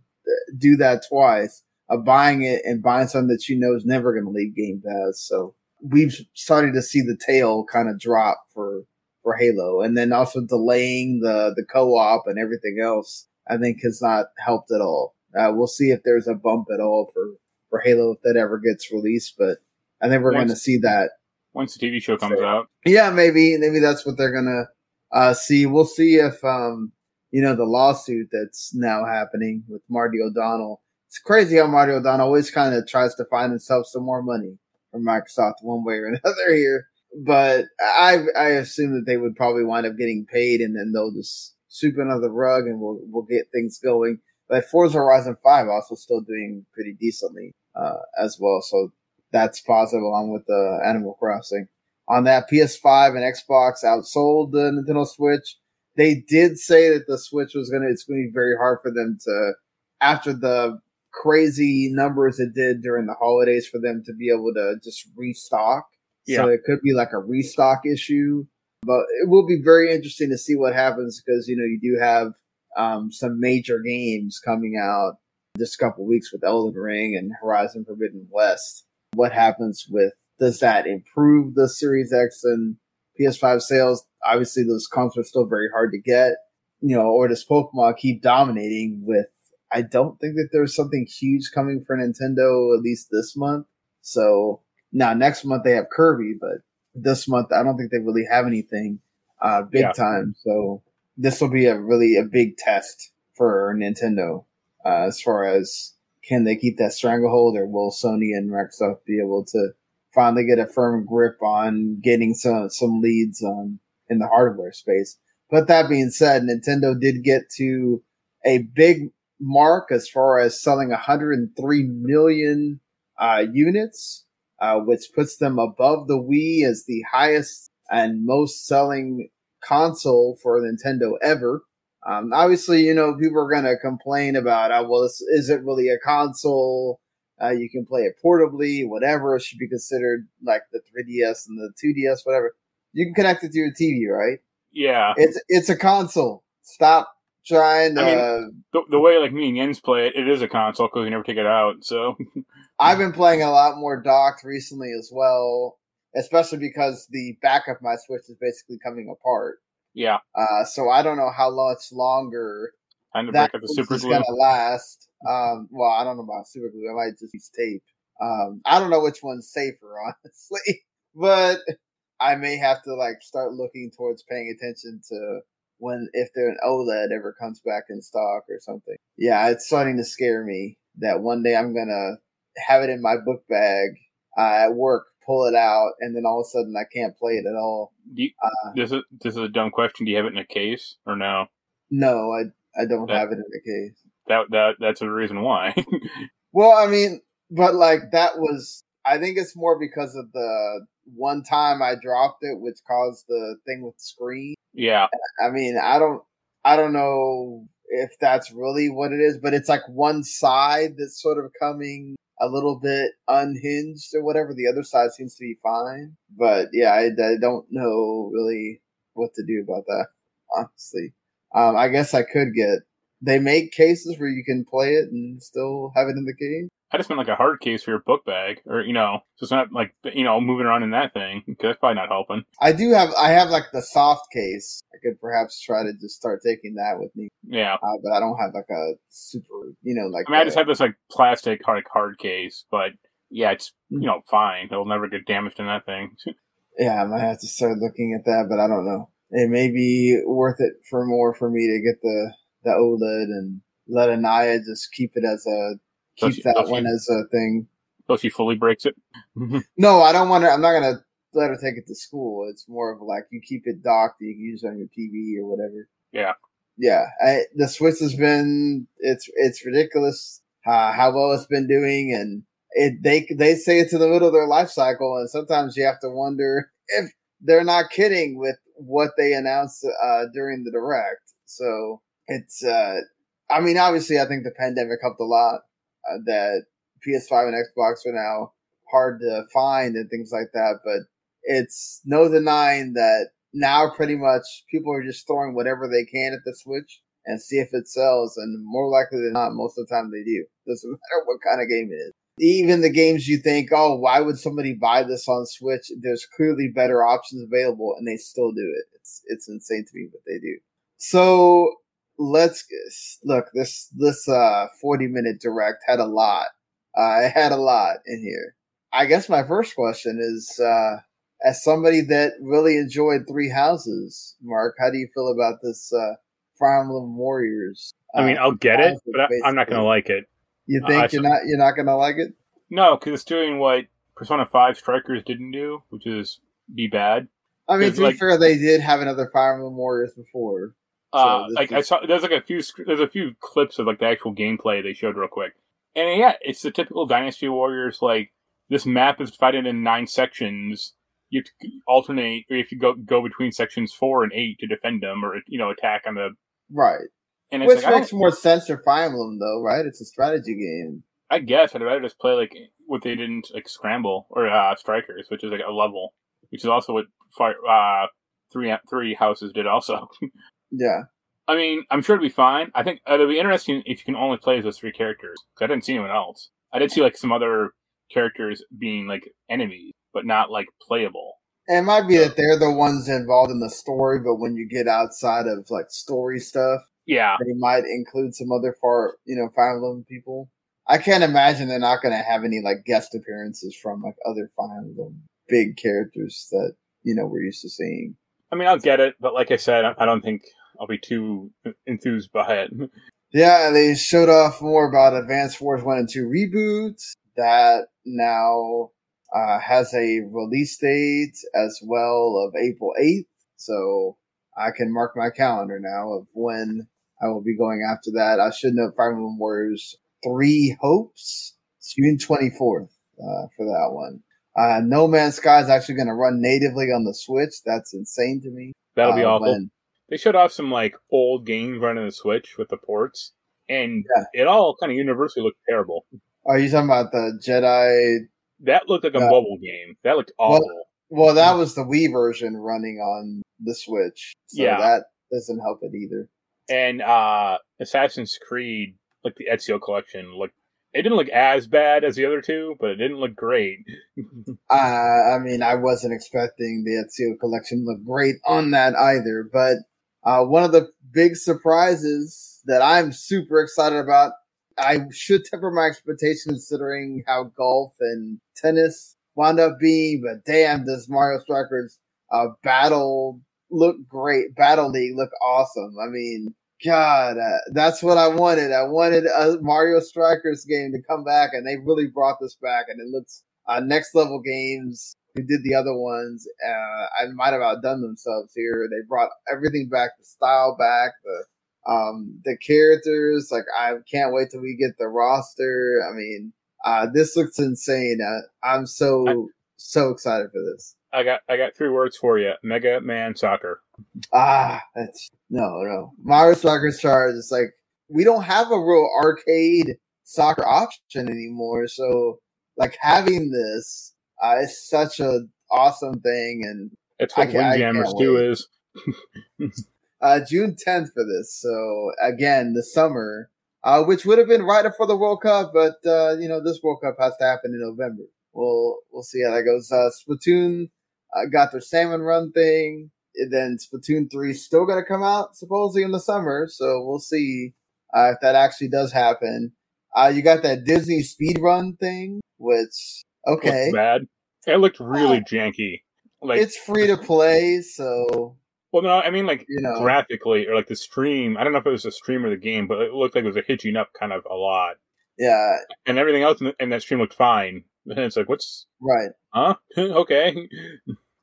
do that twice of buying it and buying something that you know is never going to leave Game Pass, so. We've started to see the tail kind of drop for, for Halo. And then also delaying the, the co-op and everything else, I think has not helped at all. Uh, we'll see if there's a bump at all for, for Halo if that ever gets released, but I think we're going to see that. Once the T V show comes so, out. Yeah, maybe. Maybe that's what they're going to uh, see. We'll see if, um, you know, the lawsuit that's now happening with Marty O'Donnell. It's crazy how Marty O'Donnell always kind of tries to find himself some more money from Microsoft one way or another here. But I I assume that they would probably wind up getting paid, and then they'll just sweep it under the rug, and we'll we'll get things going. But Forza Horizon five also still doing pretty decently uh, as well. So that's positive, along with the uh, Animal Crossing. On that, P S five and Xbox outsold the Nintendo Switch. They did say that the Switch was gonna it's gonna be very hard for them to, after the crazy numbers it did during the holidays, for them to be able to just restock. Yeah. So it could be like a restock issue, but it will be very interesting to see what happens, because, you know, you do have um, some major games coming out just a couple weeks with Elden Ring and Horizon Forbidden West. What happens with, does that improve the Series X and P S five sales? Obviously, those comps are still very hard to get, you know, or does Pokemon keep dominating with, I don't think that there's something huge coming for Nintendo, at least this month. So now next month they have Kirby, but this month I don't think they really have anything uh, big yeah. time. So this will be a really a big test for Nintendo uh, as far as, can they keep that stranglehold, or will Sony and Microsoft be able to finally get a firm grip on getting some some leads on in the hardware space? But that being said, Nintendo did get to a big mark as far as selling one hundred three million uh, units, uh, which puts them above the Wii as the highest and most selling console for Nintendo ever. Um, obviously, you know, people are going to complain about, oh, well, this isn't really a console. Uh, you can play it portably, whatever. It should be considered like the three D S and the two D S, whatever. You can connect it to your T V, right? Yeah. It's it's a console. Stop trying to... I mean, the, the way like me and Jens play it, it is a console because we never take it out, so... I've been playing a lot more docked recently as well, especially because the back of my Switch is basically coming apart. Yeah. Uh, so I don't know how much longer that is going to last. Um, well, I don't know about super glue. I might just use tape. Um, I don't know which one's safer, honestly. But I may have to like start looking towards paying attention to when, if they're an OLED ever comes back in stock or something. Yeah, it's starting to scare me that one day I'm going to have it in my book bag uh, at work, pull it out, and then all of a sudden I can't play it at all. Do you, uh, this is this is a dumb question. Do you have it in a case or no? No, I I don't that, have it in a case. That that that's the reason why. Well, I mean, but like that was, I think it's more because of the one time I dropped it, which caused the thing with the screen. Yeah. I mean, I don't I don't know if that's really what it is, but it's like one side that's sort of coming a little bit unhinged or whatever. The other side seems to be fine. But yeah, I, I don't know really what to do about that, honestly. Um, I guess I could get... They make cases where you can play it and still have it in the case. I just meant like a hard case for your book bag, or, you know, so it's not like, you know, moving around in that thing, because that's probably not helping. I do have... I have like the soft case. I could perhaps try to just start taking that with me. Yeah. Uh, but I don't have like a super, you know, like... I mean, a, I just have this like plastic hard, hard case, but yeah, it's, you know, fine. It'll never get damaged in that thing. Yeah, I might have to start looking at that, but I don't know. It may be worth it for more for me to get the, the OLED and let Anaya just keep it as a... Keep she, that one she, as a thing. So she fully breaks it? No, I don't want her. I'm not going to let her take it to school. It's more of like you keep it docked that you can use it on your T V or whatever. Yeah. Yeah. I, the Switch has been, it's it's ridiculous uh, how well it's been doing. And it they they say it's in the middle of their life cycle. And sometimes you have to wonder if they're not kidding with what they announced uh, during the Direct. So it's, uh, I mean, obviously, I think the pandemic helped a lot. Uh, that P S five and Xbox are now hard to find and things like that, but it's no denying that now pretty much people are just throwing whatever they can at the Switch and see if it sells, and more likely than not, most of the time they do. Doesn't matter what kind of game it is. Even the games you think, oh, why would somebody buy this on Switch? There's clearly better options available, and they still do it. It's it's insane to me what they do. So... Let's look. This this uh forty minute direct had a lot Uh, I had a lot in here. I guess my first question is, uh, as somebody that really enjoyed Three Houses, Mark, how do you feel about this uh, Fire Emblem Warriors? I mean, uh, I'll get it, but basically. I'm not going to like it. You think uh, you're not you're not going to like it? No, because it's doing what Persona five Strikers didn't do, which is be bad. I mean, to like, be fair, they did have another Fire Emblem Warriors before. So uh, like is... I saw, there's like a few there's a few clips of like the actual gameplay they showed real quick, and yeah, it's the typical Dynasty Warriors. Like this map is divided in nine sections. You have to alternate, or you have to go go between sections four and eight to defend them, or you know, attack on the right. And it's which like, makes more sense for Fire Emblem, though, right? It's a strategy game. I guess I'd rather just play like what they didn't like Scramble or uh, Strikers, which is like a level, which is also what Fire uh, three three houses did also. Yeah, I mean, I'm sure it'd be fine. I think it'd be interesting if you can only play as those three characters. I didn't see anyone else. I did see like some other characters being like enemies, but not like playable. And it might be that they're the ones involved in the story, but when you get outside of like story stuff, yeah, they might include some other far, you know, Fire Emblem people. I can't imagine they're not going to have any like guest appearances from like other Fire Emblem big characters that you know we're used to seeing. I mean, I'll get it, but like I said, I don't think I'll be too enthused by it. Yeah, they showed off more about Advance Wars one and two reboots that now uh, has a release date as well of April eighth. So I can mark my calendar now of when I will be going after that. I should note Fire Emblem Warriors three Hopes, June twenty-fourth uh, for that one. Uh, No Man's Sky is actually going to run natively on the Switch. That's insane to me. That'll be uh, awful. When... They showed off some like old games running the Switch with the ports, and yeah. It all kind of universally looked terrible. Are you talking about the Jedi? That looked like a uh, mobile game. That looked awful. Well, well, that was the Wii version running on the Switch, so yeah. That doesn't help it either. And uh, Assassin's Creed, like the Ezio Collection, looked. It didn't look as bad as the other two, but it didn't look great. uh, I mean, I wasn't expecting the Ezio Collection to look great on that either. But uh, one of the big surprises that I'm super excited about, I should temper my expectations considering how golf and tennis wound up being. But damn, does Mario Strikers uh, battle look great. Battle League look awesome. I mean... God, uh, that's what I wanted. I wanted a Mario Strikers game to come back, and they really brought this back. And it looks uh, Next Level Games, who did the other ones, uh, I might have outdone themselves here. They brought everything back, the style back, the um, the characters. Like I can't wait till we get the roster. I mean, uh, this looks insane. Uh, I'm so I, so excited for this. I got I got three words for you: Mega Man Soccer. Ah, that's. No, no. Mario Strikers Stars, it's like, we don't have a real arcade soccer option anymore. So, like, having this uh, is such an awesome thing. And it's what Windjammers two is. uh, June tenth for this. So, again, the summer, uh, which would have been right before the World Cup. But, uh, you know, this World Cup has to happen in November. We'll, we'll see how that goes. Uh, Splatoon uh, got their Salmon Run thing. And then Splatoon three still going to come out, supposedly, in the summer. So we'll see uh, if that actually does happen. Uh, you got that Disney speedrun thing, which, okay. It looked bad. It looked really uh, janky. Like it's free to play, so... Well, no, I mean, like, you know, graphically, or like the stream. I don't know if it was the stream or the game, but it looked like it was a hitching up kind of a lot. Yeah. And everything else in, the, in that stream looked fine. And it's like, what's... Right. Huh? Okay.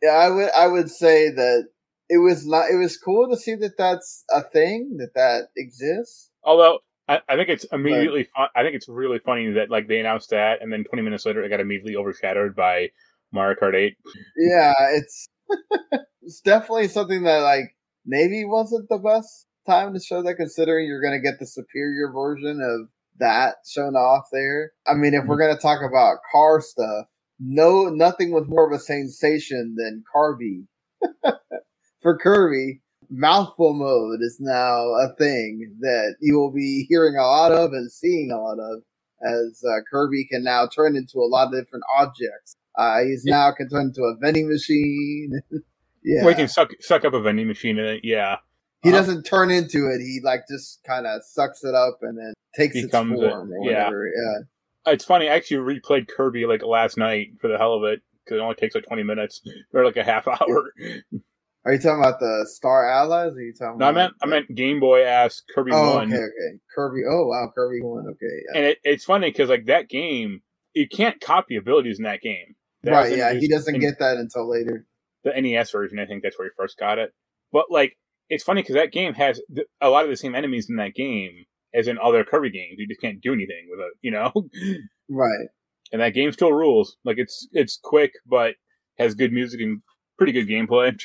Yeah, I would. I would say that... It was not. It was cool to see that that's a thing that that exists. Although I, I think it's immediately, fun, I think it's really funny that like they announced that, and then twenty minutes later, it got immediately overshadowed by Mario Kart eight. Yeah, it's it's definitely something that like maybe wasn't the best time to show that, considering you're going to get the superior version of that shown off there. I mean, if we're going to talk about car stuff, no, nothing was more of a sensation than Kirby. For Kirby, mouthful mode is now a thing that you will be hearing a lot of and seeing a lot of, as uh, Kirby can now turn into a lot of different objects. Uh, he's yeah. now can turn into a vending machine. Yeah, well, he can suck suck up a vending machine in it. Yeah, he uh-huh. doesn't turn into it. He like just kind of sucks it up and then takes its form it. Or whatever. Yeah. Yeah. It's funny, I actually replayed Kirby, like, last night for the hell of it, because it only takes, like, twenty minutes, or, like, a half hour. Are you talking about the Star Allies, or are you talking no, about... No, I meant, I meant Game Boy-ass Kirby oh, one. Oh, okay, okay. Kirby, oh, wow, Kirby one, okay. Yeah. And it, it's funny, because, like, that game, you can't copy abilities in that game. That right, yeah, he doesn't in, get that until later. The N E S version, I think that's where he first got it. But, like, it's funny, because that game has th- a lot of the same enemies in that game as in other Kirby games. You just can't do anything with it, you know? Right. And that game still rules. Like, it's it's quick, but has good music and pretty good gameplay.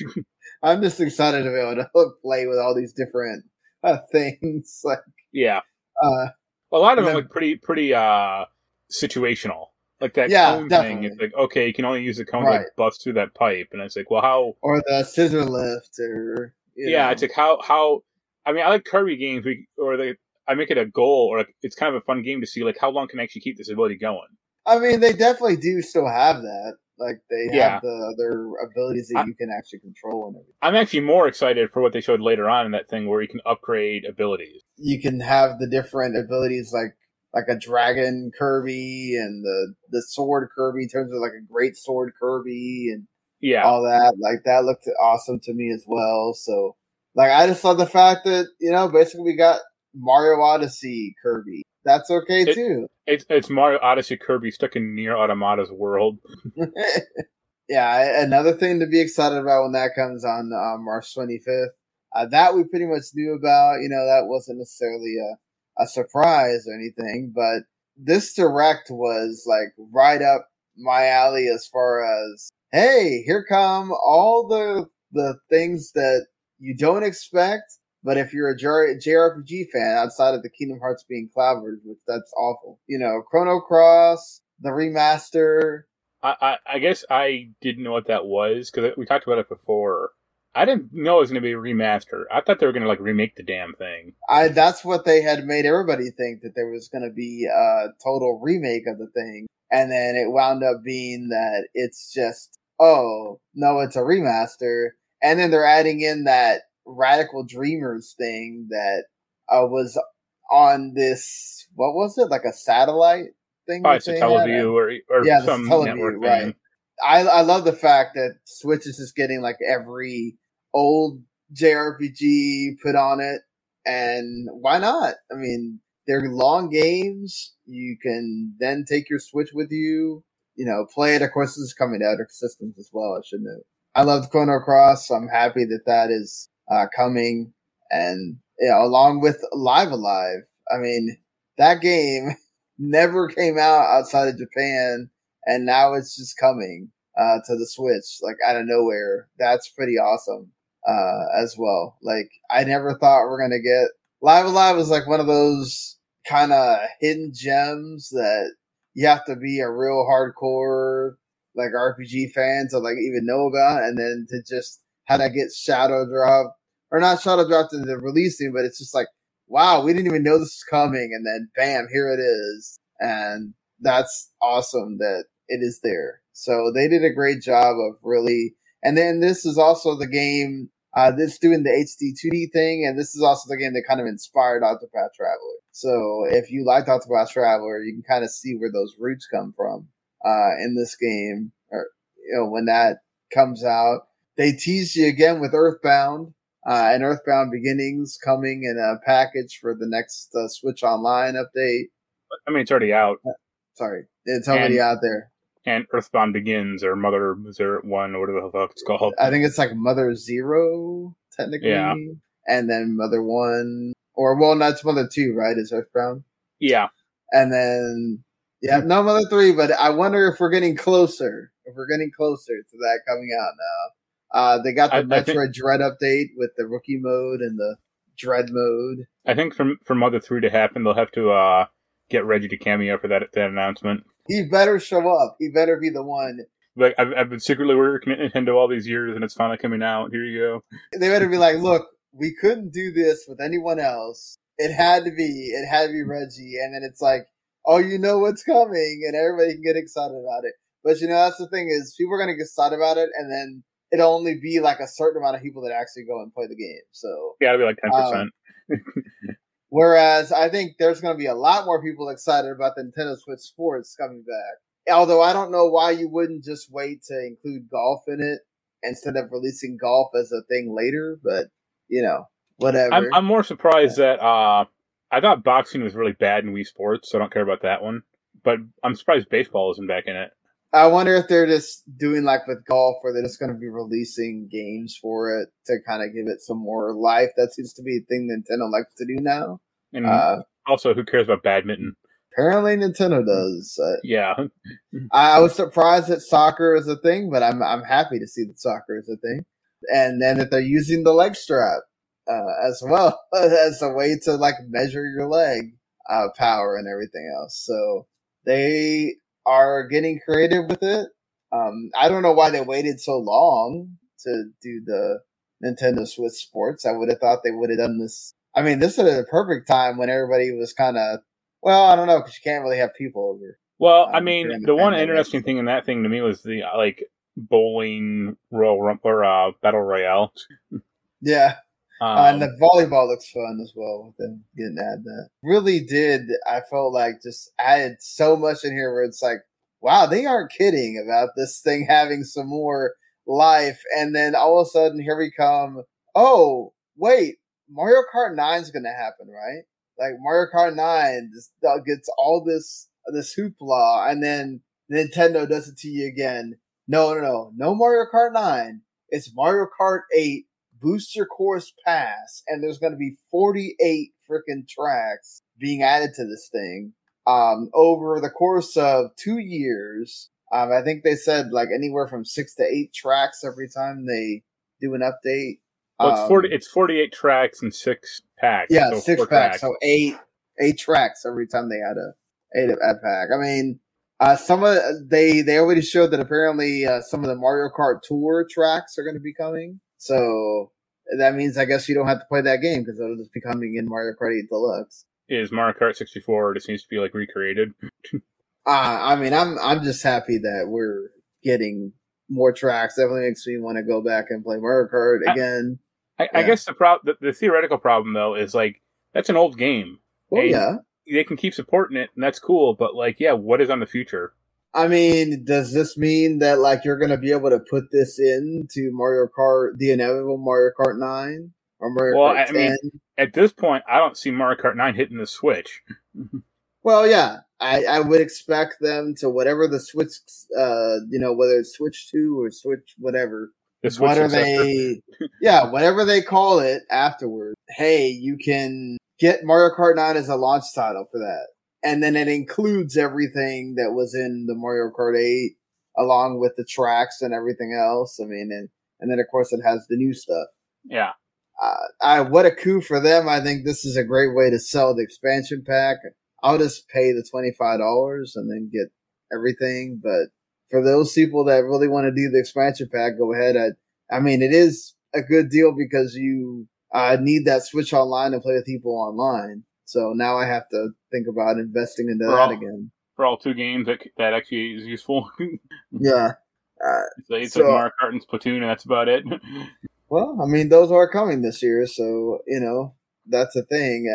I'm just excited to be able to play with all these different uh, things. Like, yeah. Uh, a lot of them look pretty pretty uh, situational. Like, that yeah, cone definitely. thing. It's like, okay, you can only use the cone right. to, like, bust through that pipe. And it's like, well, how... Or the scissor lift, or... Yeah, know. It's like, how... how. I mean, I like Kirby games, or the... I make it a goal, or like, it's kind of a fun game to see, like, how long can I actually keep this ability going? I mean, they definitely do still have that. Like, they yeah. have the other abilities that I, you can actually control and everything. I'm actually more excited for what they showed later on in that thing where you can upgrade abilities. You can have the different abilities, like like a dragon Kirby, and the, the sword Kirby, in terms of, like, a great sword Kirby, and yeah. all that. Like, that looked awesome to me as well. So, like, I just love the fact that, you know, basically we got Mario Odyssey Kirby. That's okay it, too. It's it's Mario Odyssey Kirby stuck in Nier Automata's world. Yeah, another thing to be excited about when that comes on uh, March twenty-fifth. Uh, that we pretty much knew about. You know, that wasn't necessarily a, a surprise or anything, but this direct was like right up my alley as far as, hey, here come all the the things that you don't expect. But if you're a J R P G fan, outside of the Kingdom Hearts being clobbered, which that's awful, you know, Chrono Cross, the remaster. I, I, I guess I didn't know what that was, because we talked about it before. I didn't know it was going to be a remaster. I thought they were going to, like, remake the damn thing. I That's what they had made everybody think, that there was going to be a total remake of the thing. And then it wound up being that it's just, oh, no, it's a remaster. And then they're adding in that Radical Dreamers thing that uh, was on this, what was it, like a satellite thing? Oh, it's a Teleview or, or yeah, some Teleview, right? Thing. I I love the fact that Switch is just getting, like, every old J R P G put on it, and why not? I mean, they're long games. You can then take your Switch with you, you know, play it. Of course, this is coming to other systems as well, I should note. I love Chrono Cross. I'm happy that that is Uh, coming, and you know, along with Live Alive. I mean, that game never came out outside of Japan, and now it's just coming uh, to the Switch, like, out of nowhere. That's pretty awesome uh, as well. Like, I never thought we're gonna get Live Alive is like one of those kind of hidden gems that you have to be a real hardcore, like, R P G fan to, like, even know about, and then to just how that gets shadow dropped, or not shadow dropped into the releasing, but it's just like, wow, we didn't even know this was coming, and then bam, here it is. And that's awesome that it is there. So they did a great job of really, and then this is also the game uh, that's doing the H D two D thing, and this is also the game that kind of inspired Octopath Traveler. So if you liked Octopath Traveler, you can kind of see where those roots come from uh, in this game, or, you know, when that comes out. They teased you again with Earthbound uh, and Earthbound Beginnings coming in a package for the next uh, Switch Online update. I mean, it's already out. Sorry. It's already and, out there. And Earthbound Begins, or Mother one, or whatever the fuck it's called. I think it's like Mother zero, technically. Yeah. And then Mother one. Or, well, no, it's Mother two, right? Is Earthbound? Yeah. And then, yeah, no, Mother three, but I wonder if we're getting closer. If we're getting closer to that coming out now. Uh, they got the I, Metroid I think, Dread update with the rookie mode and the Dread mode. I think for, for Mother three to happen, they'll have to uh, get Reggie to cameo for that that announcement. He better show up. He better be the one. Like, I've, I've been secretly working at Nintendo all these years, and it's finally coming out. Here you go. They better be like, look, we couldn't do this with anyone else. It had to be. It had to be Reggie. And then it's like, oh, you know what's coming, and everybody can get excited about it. But, you know, that's the thing is, people are going to get excited about it, and then it'll only be like a certain amount of people that actually go and play the game. So yeah, it'll be like ten percent. Um, Whereas I think there's going to be a lot more people excited about the Nintendo Switch Sports coming back. Although I don't know why you wouldn't just wait to include golf in it instead of releasing golf as a thing later. But, you know, whatever. I'm, I'm more surprised yeah. that uh, I thought boxing was really bad in Wii Sports, so I don't care about that one. But I'm surprised baseball isn't back in it. I wonder if they're just doing like with golf, or they're just going to be releasing games for it to kind of give it some more life. That seems to be a thing Nintendo likes to do now. And uh, also, who cares about badminton? Apparently, Nintendo does. Uh, yeah, I, I was surprised that soccer is a thing, but I'm I'm happy to see that soccer is a thing, and then that they're using the leg strap uh, as well as a way to like measure your leg uh, power and everything else. So they are getting creative with it. Um, I don't know why they waited so long to do the Nintendo Switch Sports. I would have thought they would have done this. I mean, this is a perfect time when everybody was kind of, well, I don't know, because you can't really have people over. Well, um, I mean, the, the one interesting thing in that thing to me was the, like, bowling royal, or, uh, battle royale. Yeah. Um, uh, and the volleyball looks fun as well with them getting added that. Really did, I felt like, just added so much in here where it's like, wow, they aren't kidding about this thing having some more life. And then all of a sudden, here we come, oh, wait, Mario Kart nine is going to happen, right? Like, Mario Kart nine just gets all this this hoopla, and then Nintendo does it to you again. No, no, no. No Mario Kart nine. It's Mario Kart eight. Booster course pass, and there's going to be forty-eight freaking tracks being added to this thing um, over the course of two years. Um, I think they said like anywhere from six to eight tracks every time they do an update. Um, well, it's forty. It's forty-eight tracks and six packs. Yeah, so six packs. Tracks. So eight, eight tracks every time they add a eight a pack. I mean, uh, some of they they already showed that apparently uh, some of the Mario Kart Tour tracks are going to be coming. So that means, I guess, you don't have to play that game because it'll just be coming in Mario Kart eight Deluxe. Is Mario Kart sixty-four just needs to be like recreated? uh, I mean, I'm I'm just happy that we're getting more tracks. Definitely makes me want to go back and play Mario Kart again. I, I, yeah. I guess the, pro- the the theoretical problem though is like that's an old game. Oh well, yeah, they can keep supporting it, and that's cool. But like, yeah, what is on the future? I mean, does this mean that like you're gonna be able to put this in to Mario Kart, the inevitable Mario Kart nine or Mario well, Kart ten? Well, I mean, at this point, I don't see Mario Kart nine hitting the Switch. Well, yeah, I, I would expect them to whatever the Switch, uh, you know, whether it's Switch two or Switch whatever. The Switch what are they? Yeah, whatever they call it afterwards. Hey, you can get Mario Kart nine as a launch title for that. And then it includes everything that was in the Mario Kart eight, along with the tracks and everything else. I mean, and, and then, of course, it has the new stuff. Yeah. Uh, I what a coup for them. I think this is a great way to sell the expansion pack. I'll just pay the twenty-five dollars and then get everything. But for those people that really want to do the expansion pack, go ahead. I, I mean, it is a good deal because you uh, need that Switch Online to play with people online. So now I have to think about investing into for that all, again. For all two games, that that actually is useful. Yeah. Uh, so it's so, like Mario Kart and Splatoon, and that's about it. Well, I mean, those are coming this year, so, you know, that's a thing.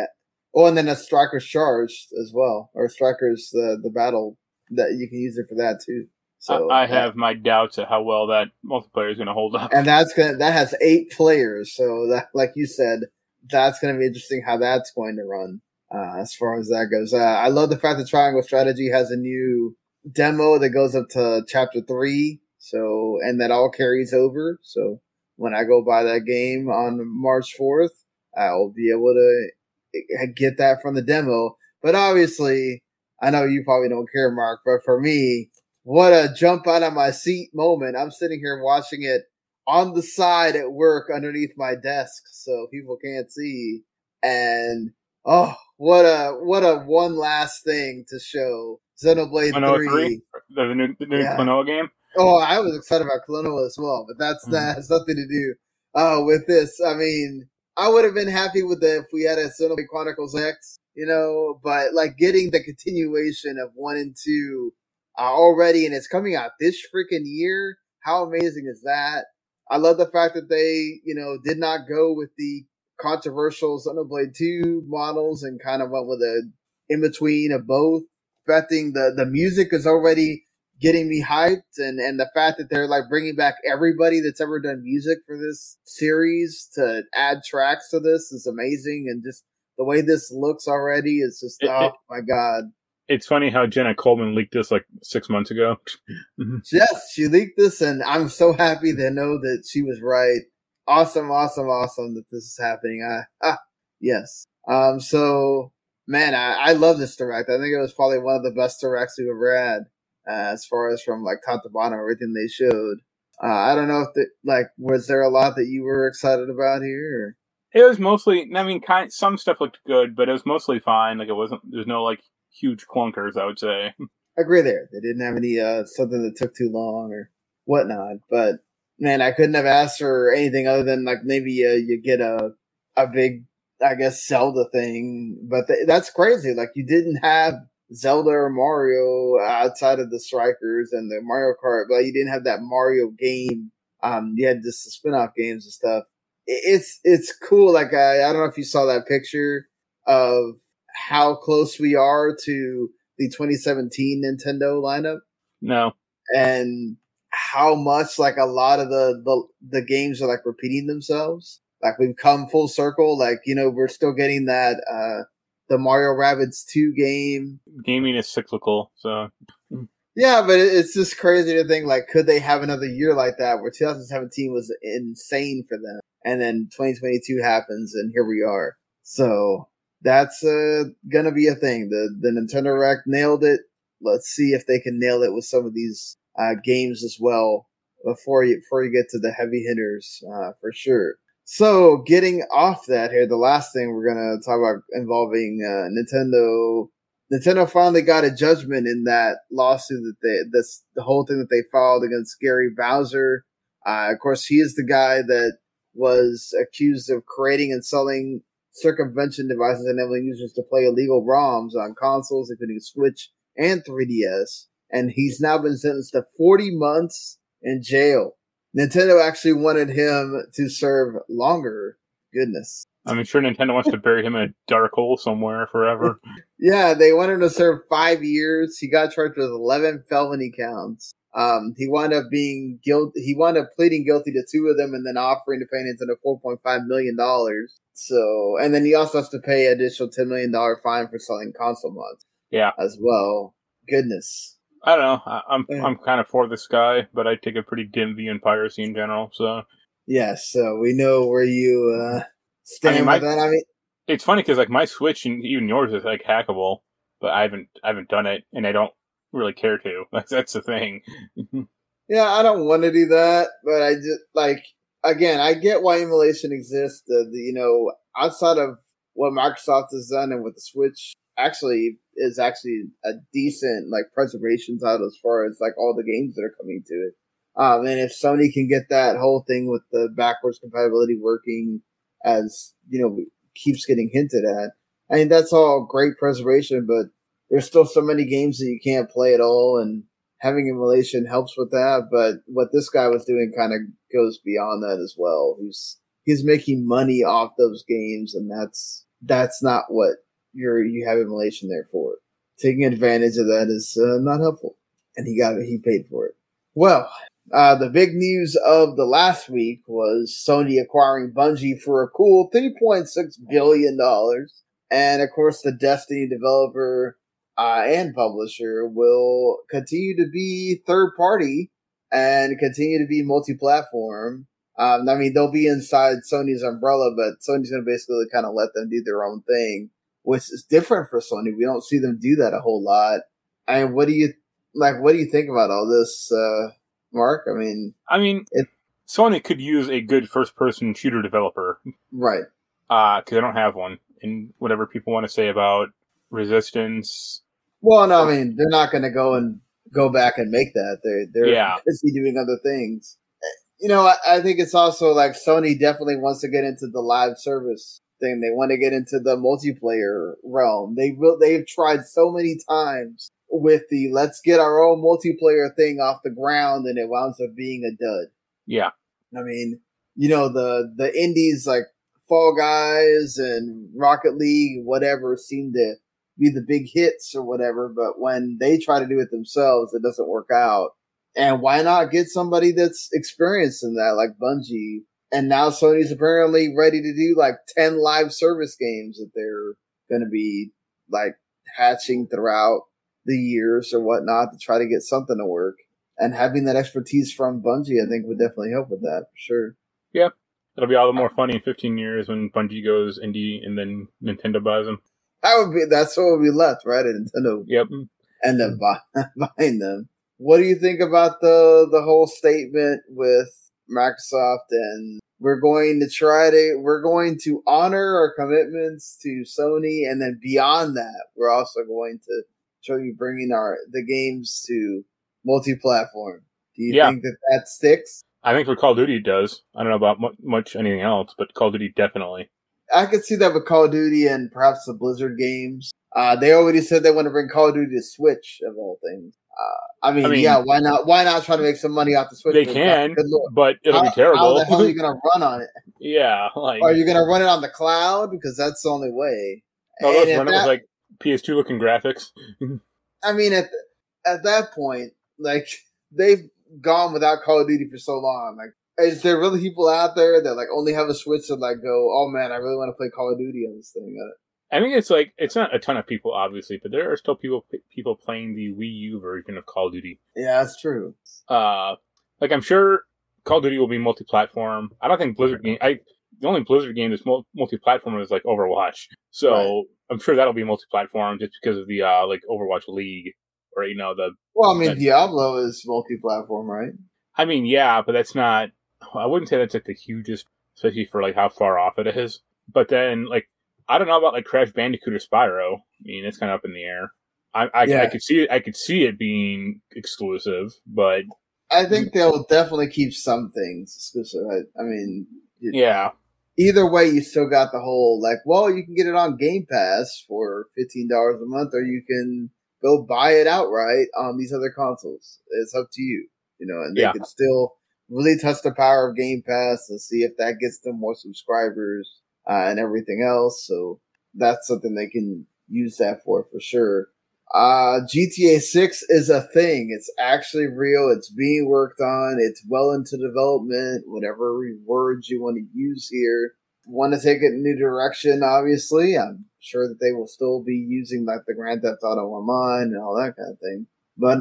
Oh, and then a Strikers Charge as well, or Strikers the, the Battle, that you can use it for that, too. So I, I have my doubts at how well that multiplayer is going to hold up. And that's gonna, that has eight players, so that, like you said, that's going to be interesting how that's going to run. Uh, as far as that goes, uh, I love the fact that Triangle Strategy has a new demo that goes up to chapter three. So, and that all carries over. So when I go buy that game on March fourth, I'll be able to get that from the demo. But obviously, I know you probably don't care, Mark, but for me, what a jump out of my seat moment. I'm sitting here watching it on the side at work underneath my desk so people can't see. And oh, what a what a one last thing to show. Xenoblade Clonoa three. The new, the new yeah. Clonoa game? Oh, I was excited about Clonoa as well, but that's mm. that has nothing to do uh, with this. I mean, I would have been happy with it if we had a Xenoblade Chronicles X, you know, but like getting the continuation of one and two uh, already, and it's coming out this freaking year. How amazing is that? I love the fact that they, you know, did not go with the controversial Xenoblade two models and kind of went with a in-between of both. I think the, the music is already getting me hyped, and, and the fact that they're like bringing back everybody that's ever done music for this series to add tracks to this is amazing, and just the way this looks already is just, it, oh it, my God. It's funny how Jenna Coleman leaked this like six months ago. Yes, she leaked this, and I'm so happy to know that she was right. Awesome, awesome, awesome that this is happening. I, ah, yes. Um, so, man, I, I love this Direct. I think it was probably one of the best Directs we've ever had, uh, as far as from like top to bottom, everything they showed. Uh, I don't know if the, like, was there a lot that you were excited about here? Or? It was mostly, I mean, kind of, some stuff looked good, but it was mostly fine. Like, it wasn't, there's no like huge clunkers, I would say. I agree there. They didn't have any, uh, something that took too long or whatnot. But man, I couldn't have asked for anything other than like maybe uh, you get a, a big, I guess, Zelda thing, but th- that's crazy. Like, you didn't have Zelda or Mario outside of the Strikers and the Mario Kart, but you didn't have that Mario game. Um, you had just the spin-off games and stuff. It's, it's cool. Like, I, I don't know if you saw that picture of how close we are to the twenty seventeen Nintendo lineup. No. And how much, like, a lot of the, the, the games are, like, repeating themselves. Like, we've come full circle. Like, you know, we're still getting that, uh, the Mario Rabbids two game. Gaming is cyclical, so. Yeah, but it's just crazy to think, like, could they have another year like that where twenty seventeen was insane for them? And then twenty twenty-two happens, and here we are. So, that's uh, gonna be a thing. The, the Nintendo Direct nailed it. Let's see if they can nail it with some of these uh, games as well before you, before you get to the heavy hitters, uh, for sure. So, getting off that here, the last thing we're going to talk about involving uh, Nintendo. Nintendo finally got a judgment in that lawsuit that they, that's the whole thing that they filed against Gary Bowser. Uh, of course, he is the guy that was accused of creating and selling circumvention devices enabling users to play illegal ROMs on consoles, including Switch and three D S. And he's now been sentenced to forty months in jail. Nintendo actually wanted him to serve longer. Goodness. I'm sure Nintendo wants to bury him in a dark hole somewhere forever. Yeah, they wanted him to serve five years. He got charged with eleven felony counts. Um, he wound up being guilty. He wound up pleading guilty to two of them and then offering to pay Nintendo four point five million dollars. So, and then he also has to pay an additional ten million dollars fine for selling console mods. Yeah. As well. Goodness. I don't know. I, I'm I'm kind of for this guy, but I take a pretty dim view in piracy in general. So yeah, so we know where you uh, stand I mean, with my, that. I mean, it's funny because like my Switch and even yours is like hackable, but I haven't I haven't done it, and I don't really care to. Like, that's the thing. Yeah, I don't want to do that, but I just like again, I get why emulation exists. The, the you know outside of what Microsoft has done and with the Switch. Actually, is actually a decent like preservation title as far as like all the games that are coming to it. Um, and if Sony can get that whole thing with the backwards compatibility working, as you know, keeps getting hinted at, I mean that's all great preservation. But there's still so many games that you can't play at all, and having emulation helps with that. But what this guy was doing kind of goes beyond that as well. He's he's making money off those games, and that's that's not what. You're, you have emulation there for it. Taking advantage of that is uh, not helpful. And he got it. He paid for it. Well, uh, the big news of the last week was Sony acquiring Bungie for a cool three point six billion dollars. And, of course, the Destiny developer uh, and publisher will continue to be third-party and continue to be multi-platform. Um, I mean, they'll be inside Sony's umbrella, but Sony's going to basically kind of let them do their own thing. Which is different for Sony. We don't see them do that a whole lot. I mean, what do you like? What do you think about all this, uh, Mark? I mean, I mean, it, Sony could use a good first-person shooter developer, right? Because uh, they don't have one. And whatever people want to say about Resistance, well, no, I mean, they're not going to go and go back and make that. They're they're yeah. busy doing other things. You know, I, I think it's also like Sony definitely wants to get into the live service. Thing they want to get into the multiplayer realm. They will. They've tried so many times with the let's get our own multiplayer thing off the ground, and it winds up being a dud. Yeah, I mean, you know the the indies like Fall Guys and Rocket League, whatever, seem to be the big hits or whatever. But when they try to do it themselves, it doesn't work out. And why not get somebody that's experienced in that, like Bungie? And now Sony's apparently ready to do like ten live service games that they're going to be like hatching throughout the years or whatnot to try to get something to work. And having that expertise from Bungie, I think, would definitely help with that, for sure. Yep. It'll be all the more funny in fifteen years when Bungie goes indie and then Nintendo buys them. That would be, that's what would be left, right? Nintendo. Yep. And then buy, buying them. What do you think about the the whole statement with Microsoft and we're going to try to, we're going to honor our commitments to Sony, and then beyond that, we're also going to show you bringing our the games to multi-platform. Do you yeah. think that that sticks? I think what Call of Duty does. I don't know about much, much anything else, but Call of Duty definitely. I could see that with Call of Duty and perhaps the Blizzard games. Uh, they already said they want to bring Call of Duty to Switch, of all things. Uh, I, mean, I mean, yeah, why not? Why not try to make some money off the Switch? They can, but it'll how, be terrible. How the hell are you going to run on it? Yeah, like, are you going to run it on the cloud? Because that's the only way. No, let's run it with like P S two looking graphics. I mean, at at that point, like they've gone without Call of Duty for so long. Like, is there really people out there that like only have a Switch and like go, oh man, I really want to play Call of Duty on this thing? Uh, I think it's like, it's not a ton of people, obviously, but there are still people people playing the Wii U version of Call of Duty. Yeah, that's true. Uh, like, I'm sure Call of Duty will be multi-platform. I don't think Blizzard game, I the only Blizzard game that's multi-platform is, like, Overwatch. So, right. I'm sure that'll be multi-platform just because of the, uh, like, Overwatch League, or, you know, the... Well, I mean, that, Diablo is multi-platform, right? I mean, yeah, but that's not... I wouldn't say that's, like, the hugest, especially for, like, how far off it is. But then, like, I don't know about like Crash Bandicoot or Spyro. I mean, it's kind of up in the air. I I, yeah. I could see it. I could see it being exclusive, but I think they'll definitely keep some things exclusive. I, I mean, it, yeah. Either way, you still got the whole like, well, you can get it on Game Pass for fifteen dollars a month, or you can go buy it outright on these other consoles. It's up to you, you know. And they yeah. can still really test the power of Game Pass and see if that gets them more subscribers. Uh, and everything else, so that's something they can use that for, for sure. Uh, G T A six is a thing. It's actually real. It's being worked on. It's well into development, whatever words you want to use here. Want to take it in a new direction, obviously. I'm sure that they will still be using like the Grand Theft Auto Online and all that kind of thing. But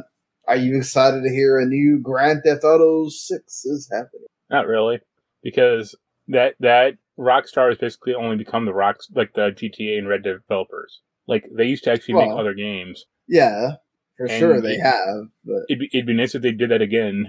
are you excited to hear a new Grand Theft Auto six is happening? Not really, because that that... Rockstar has basically only become the rocks like the G T A and Red Dead developers. Like they used to actually well, make other games. Yeah, for and sure they it, have. But it'd be, it'd be nice if they did that again.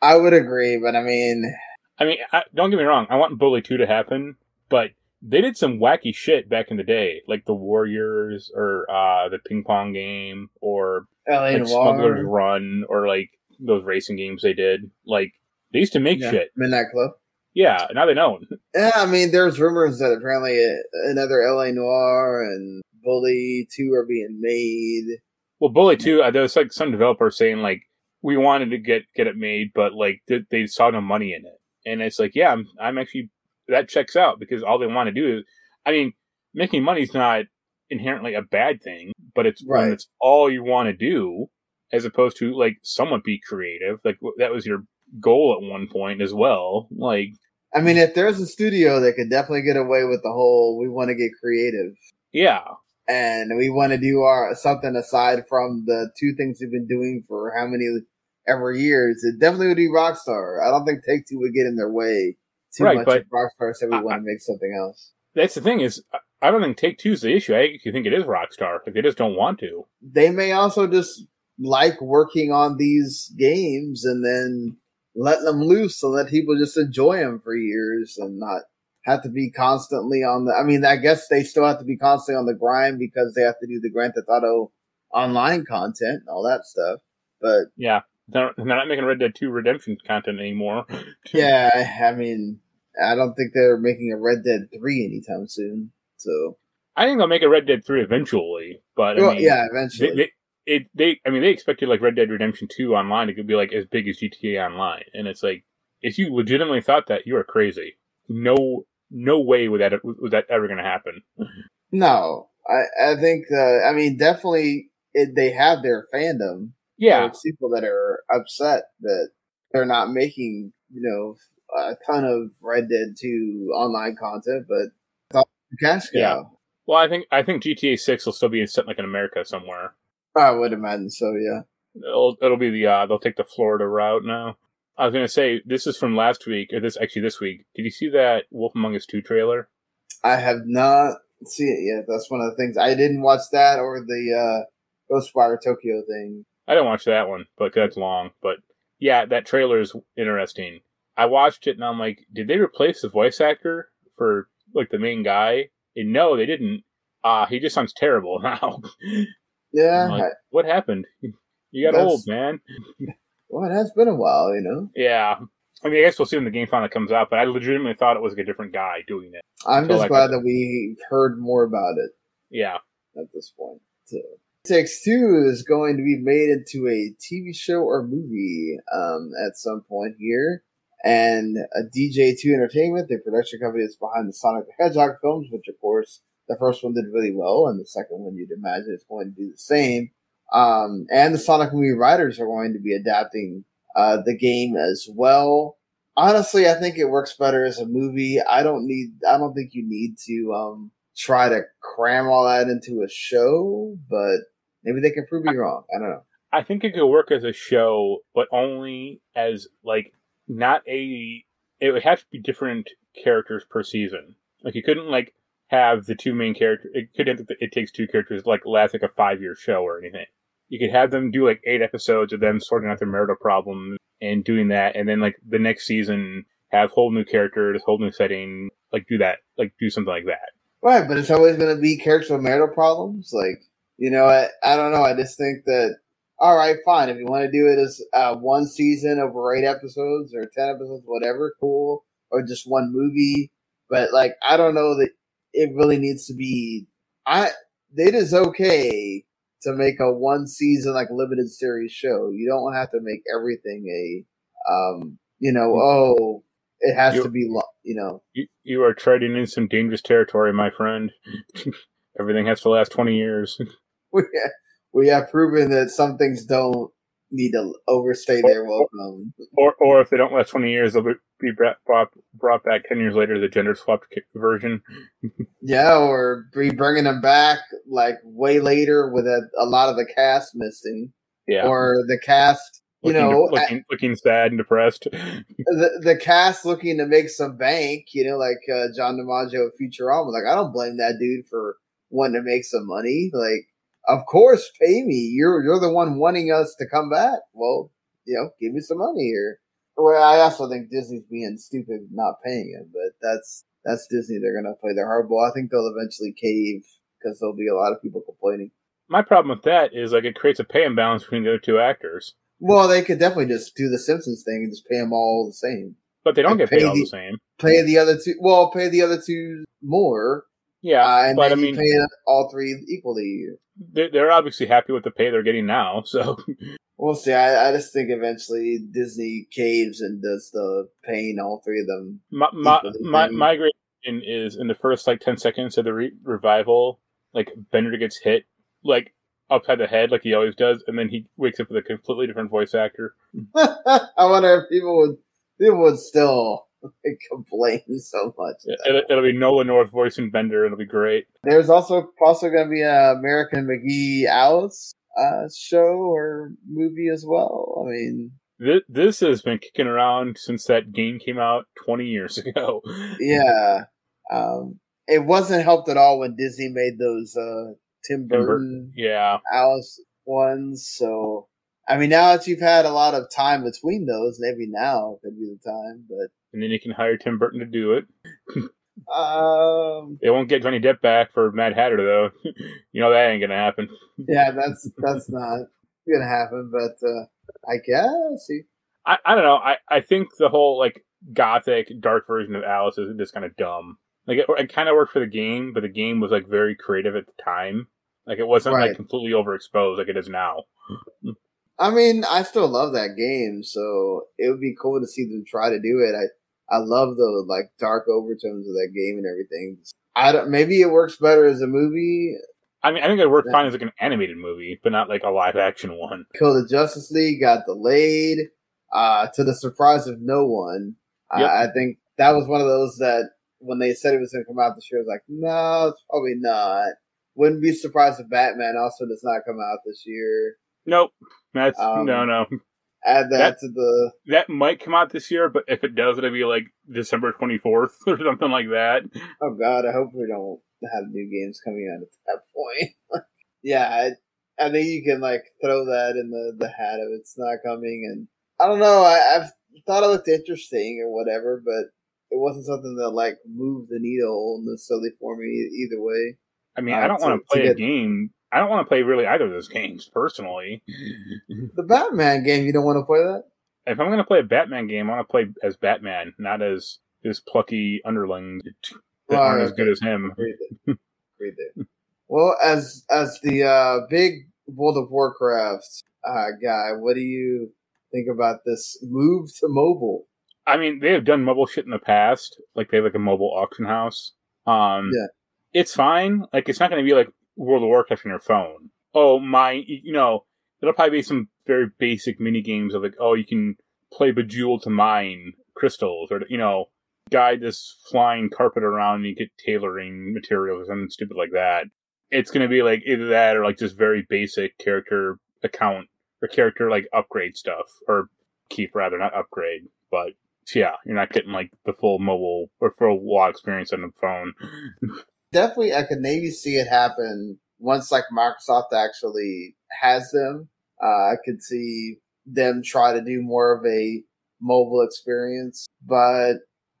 I would agree, but I mean, I mean, I, don't get me wrong. I want Bully two to happen, but they did some wacky shit back in the day, like the Warriors or uh, the ping pong game, or like, Smuggler's Run, or like those racing games they did. Like they used to make yeah. shit. Midnight Club. Yeah, now they don't. Yeah, I mean, there's rumors that apparently another L A Noire and Bully two are being made. Well, Bully two, there was like some developer saying like, we wanted to get, get it made, but like th- they saw no money in it. And it's like, yeah, I'm, I'm actually, that checks out because all they want to do is, I mean, making money's not inherently a bad thing, but it's right. when it's all you want to do as opposed to like somewhat be creative. Like that was your goal at one point as well. Like, I mean, if there's a studio that could definitely get away with the whole, we want to get creative. Yeah. And we want to do our something aside from the two things we've been doing for how many ever years, it definitely would be Rockstar. I don't think Take-Two would get in their way too right, much if Rockstar said we I, want to make something else. That's the thing is, I don't think Take-Two is the issue. I actually think it is Rockstar. Like, they just don't want to. They may also just like working on these games and then let them loose and let people just enjoy them for years and not have to be constantly on the... I mean, I guess they still have to be constantly on the grind because they have to do the Grand Theft Auto Online content and all that stuff, but... Yeah, they're, they're not making Red Dead two Redemption content anymore. Yeah, I mean, I don't think they're making a Red Dead three anytime soon, so... I think they'll make a Red Dead three eventually, but... Well, I mean, yeah, eventually. They, they, It they I mean they expected like Red Dead Redemption two Online it could be like as big as G T A Online, and it's like if you legitimately thought that, you are crazy. No no way was that was that ever going to happen. No, I, I think, uh, I mean, definitely it, they have their fandom. Yeah. There's people that are upset that they're not making, you know, a ton of Red Dead two online content, but it's all Casco. Yeah. Well, I think I think G T A six will still be set like in America somewhere. I would imagine so, yeah. It'll, it'll be the, uh, they'll take the Florida route now. I was going to say, this is from last week, or this, actually this week. Did you see that Wolf Among Us two trailer? I have not seen it yet. That's one of the things. I didn't watch that or the uh, Ghostwire Tokyo thing. I didn't watch that one, but that's long. But yeah, that trailer is interesting. I watched it and I'm like, did they replace the voice actor for like the main guy? And no, they didn't. Uh, he just sounds terrible now. Yeah. Like, what happened? You got old, man. Well, it has been a while, you know? Yeah. I mean, I guess we'll see when the game finally comes out, but I legitimately thought it was like a different guy doing it. I'm just glad that we heard more about it. Yeah. At this point. So, Takes Two is going to be made into a T V show or movie um, at some point here. And D J two Entertainment, the production company that's behind the Sonic the Hedgehog films, which, of course, the first one did really well, and the second one, you'd imagine, is going to do the same. Um, and the Sonic movie writers are going to be adapting uh, the game as well. Honestly, I think it works better as a movie. I don't need. I don't think you need to um, try to cram all that into a show, but maybe they can prove me wrong. I don't know. I think it could work as a show, but only as, like, not a... It would have to be different characters per season. Like, you couldn't, like, have the two main characters... It couldn't It Takes Two characters, like, last, like, a five-year show or anything. You could have them do, like, eight episodes of them sorting out their marital problems and doing that, and then, like, the next season have whole new characters, whole new setting, like, do that. Like, do something like that. Right, but it's always going to be characters with marital problems. Like, you know, I, I don't know. I just think that, all right, fine. If you want to do it as uh, one season over eight episodes or ten episodes, whatever, cool. Or just one movie. But, like, I don't know that it really needs to be... I It is okay to make a one-season, like, limited series show. You don't have to make everything a, um, you know, oh... It has You're, to be, you know. You, you are treading in some dangerous territory, my friend. Everything has to last twenty years. We have, we have proven that some things don't need to overstay or, their welcome. Or or if they don't last twenty years, they'll be brought, brought back ten years later as a gender-swapped version. Yeah, or be bringing them back like way later with a, a lot of the cast missing. Yeah. Or the cast... You looking know, to, looking, I, looking sad and depressed. The, the cast looking to make some bank, you know, like uh, John DiMaggio of Futurama. Like, I don't blame that dude for wanting to make some money. Like, of course, pay me. You're you're the one wanting us to come back. Well, you know, give me some money here. Well, I also think Disney's being stupid not paying him, but that's that's Disney. They're going to play their hardball. I think they'll eventually cave because there'll be a lot of people complaining. My problem with that is, like, it creates a pay imbalance between the other two actors. Well, they could definitely just do the Simpsons thing and just pay them all the same. But they don't like get paid all the, the same. Pay the other two. Well, pay the other two more. Yeah, uh, and but I mean, pay all three equally. They're, they're obviously happy with the pay they're getting now. So we'll see. I, I just think eventually Disney caves and does the paying all three of them. My my my, my great thing is in the first like ten seconds of the re- revival, like Bender gets hit, like. Upside the head like he always does, and then he wakes up with a completely different voice actor. I wonder if people would people would still like, complain so much. Yeah, it'll, it'll be Nolan North voicing Bender. It'll be great. There's also also going to be an American McGee Alice uh, show or movie as well. I mean, this, this has been kicking around since that game came out twenty years ago. Yeah, um, it wasn't helped at all when Disney made those. Uh, Tim Burton, yeah, Alice ones. So, I mean, now that you've had a lot of time between those, maybe now could be the time. But and then you can hire Tim Burton to do it. um, they won't get Johnny Depp back for Mad Hatter, though. You know that ain't gonna happen. Yeah, that's that's not gonna happen. But uh, I guess he... I I don't know. I I think the whole like gothic dark version of Alice is just kind of dumb. Like, it, it kind of worked for the game, but the game was, like, very creative at the time. Like, it wasn't, right. like, completely overexposed like it is now. I mean, I still love that game, so it would be cool to see them try to do it. I I love the like dark overtones of that game and everything. I don't, maybe it works better as a movie. I mean, I think it worked fine as like an animated movie, but not like a live action one. Kill the Justice League got delayed uh, to the surprise of no one. Yep. I, I think that was one of those that when they said it was going to come out this year, I was like, no, it's probably not. Wouldn't be surprised if Batman also does not come out this year. Nope. That's um, no, no. Add that, that to the... That might come out this year, but if it does, it'll be like December twenty-fourth or something like that. Oh god, I hope we don't have new games coming out at that point. Yeah, I, I think you can like throw that in the, the hat of it's not coming, and I don't know, I I've thought it looked interesting or whatever, but it wasn't something that like moved the needle necessarily for me either way. I mean, uh, I don't want to play to get... a game... I don't want to play really either of those games, personally. The Batman game, you don't want to play that? If I'm going to play a Batman game, I want to play as Batman, not as his plucky underling that oh, aren't okay. as good as him. Read it. Well, as as the uh, big World of Warcraft uh, guy, what do you think about this move to mobile? I mean, they have done mobile shit in the past. Like, they have like a mobile auction house. Um, yeah. It's fine. Like, it's not going to be like World of Warcraft on your phone. Oh my, you know, it'll probably be some very basic mini games of like, oh, you can play Bejeweled to mine crystals, or, you know, guide this flying carpet around and you get tailoring materials or something stupid like that. It's going to be like either that or like just very basic character account or character like upgrade stuff, or keep rather, not upgrade. But yeah, you're not getting like the full mobile or full WoW experience on the phone. Definitely, I could maybe see it happen once, like, Microsoft actually has them. Uh, I could see them try to do more of a mobile experience, but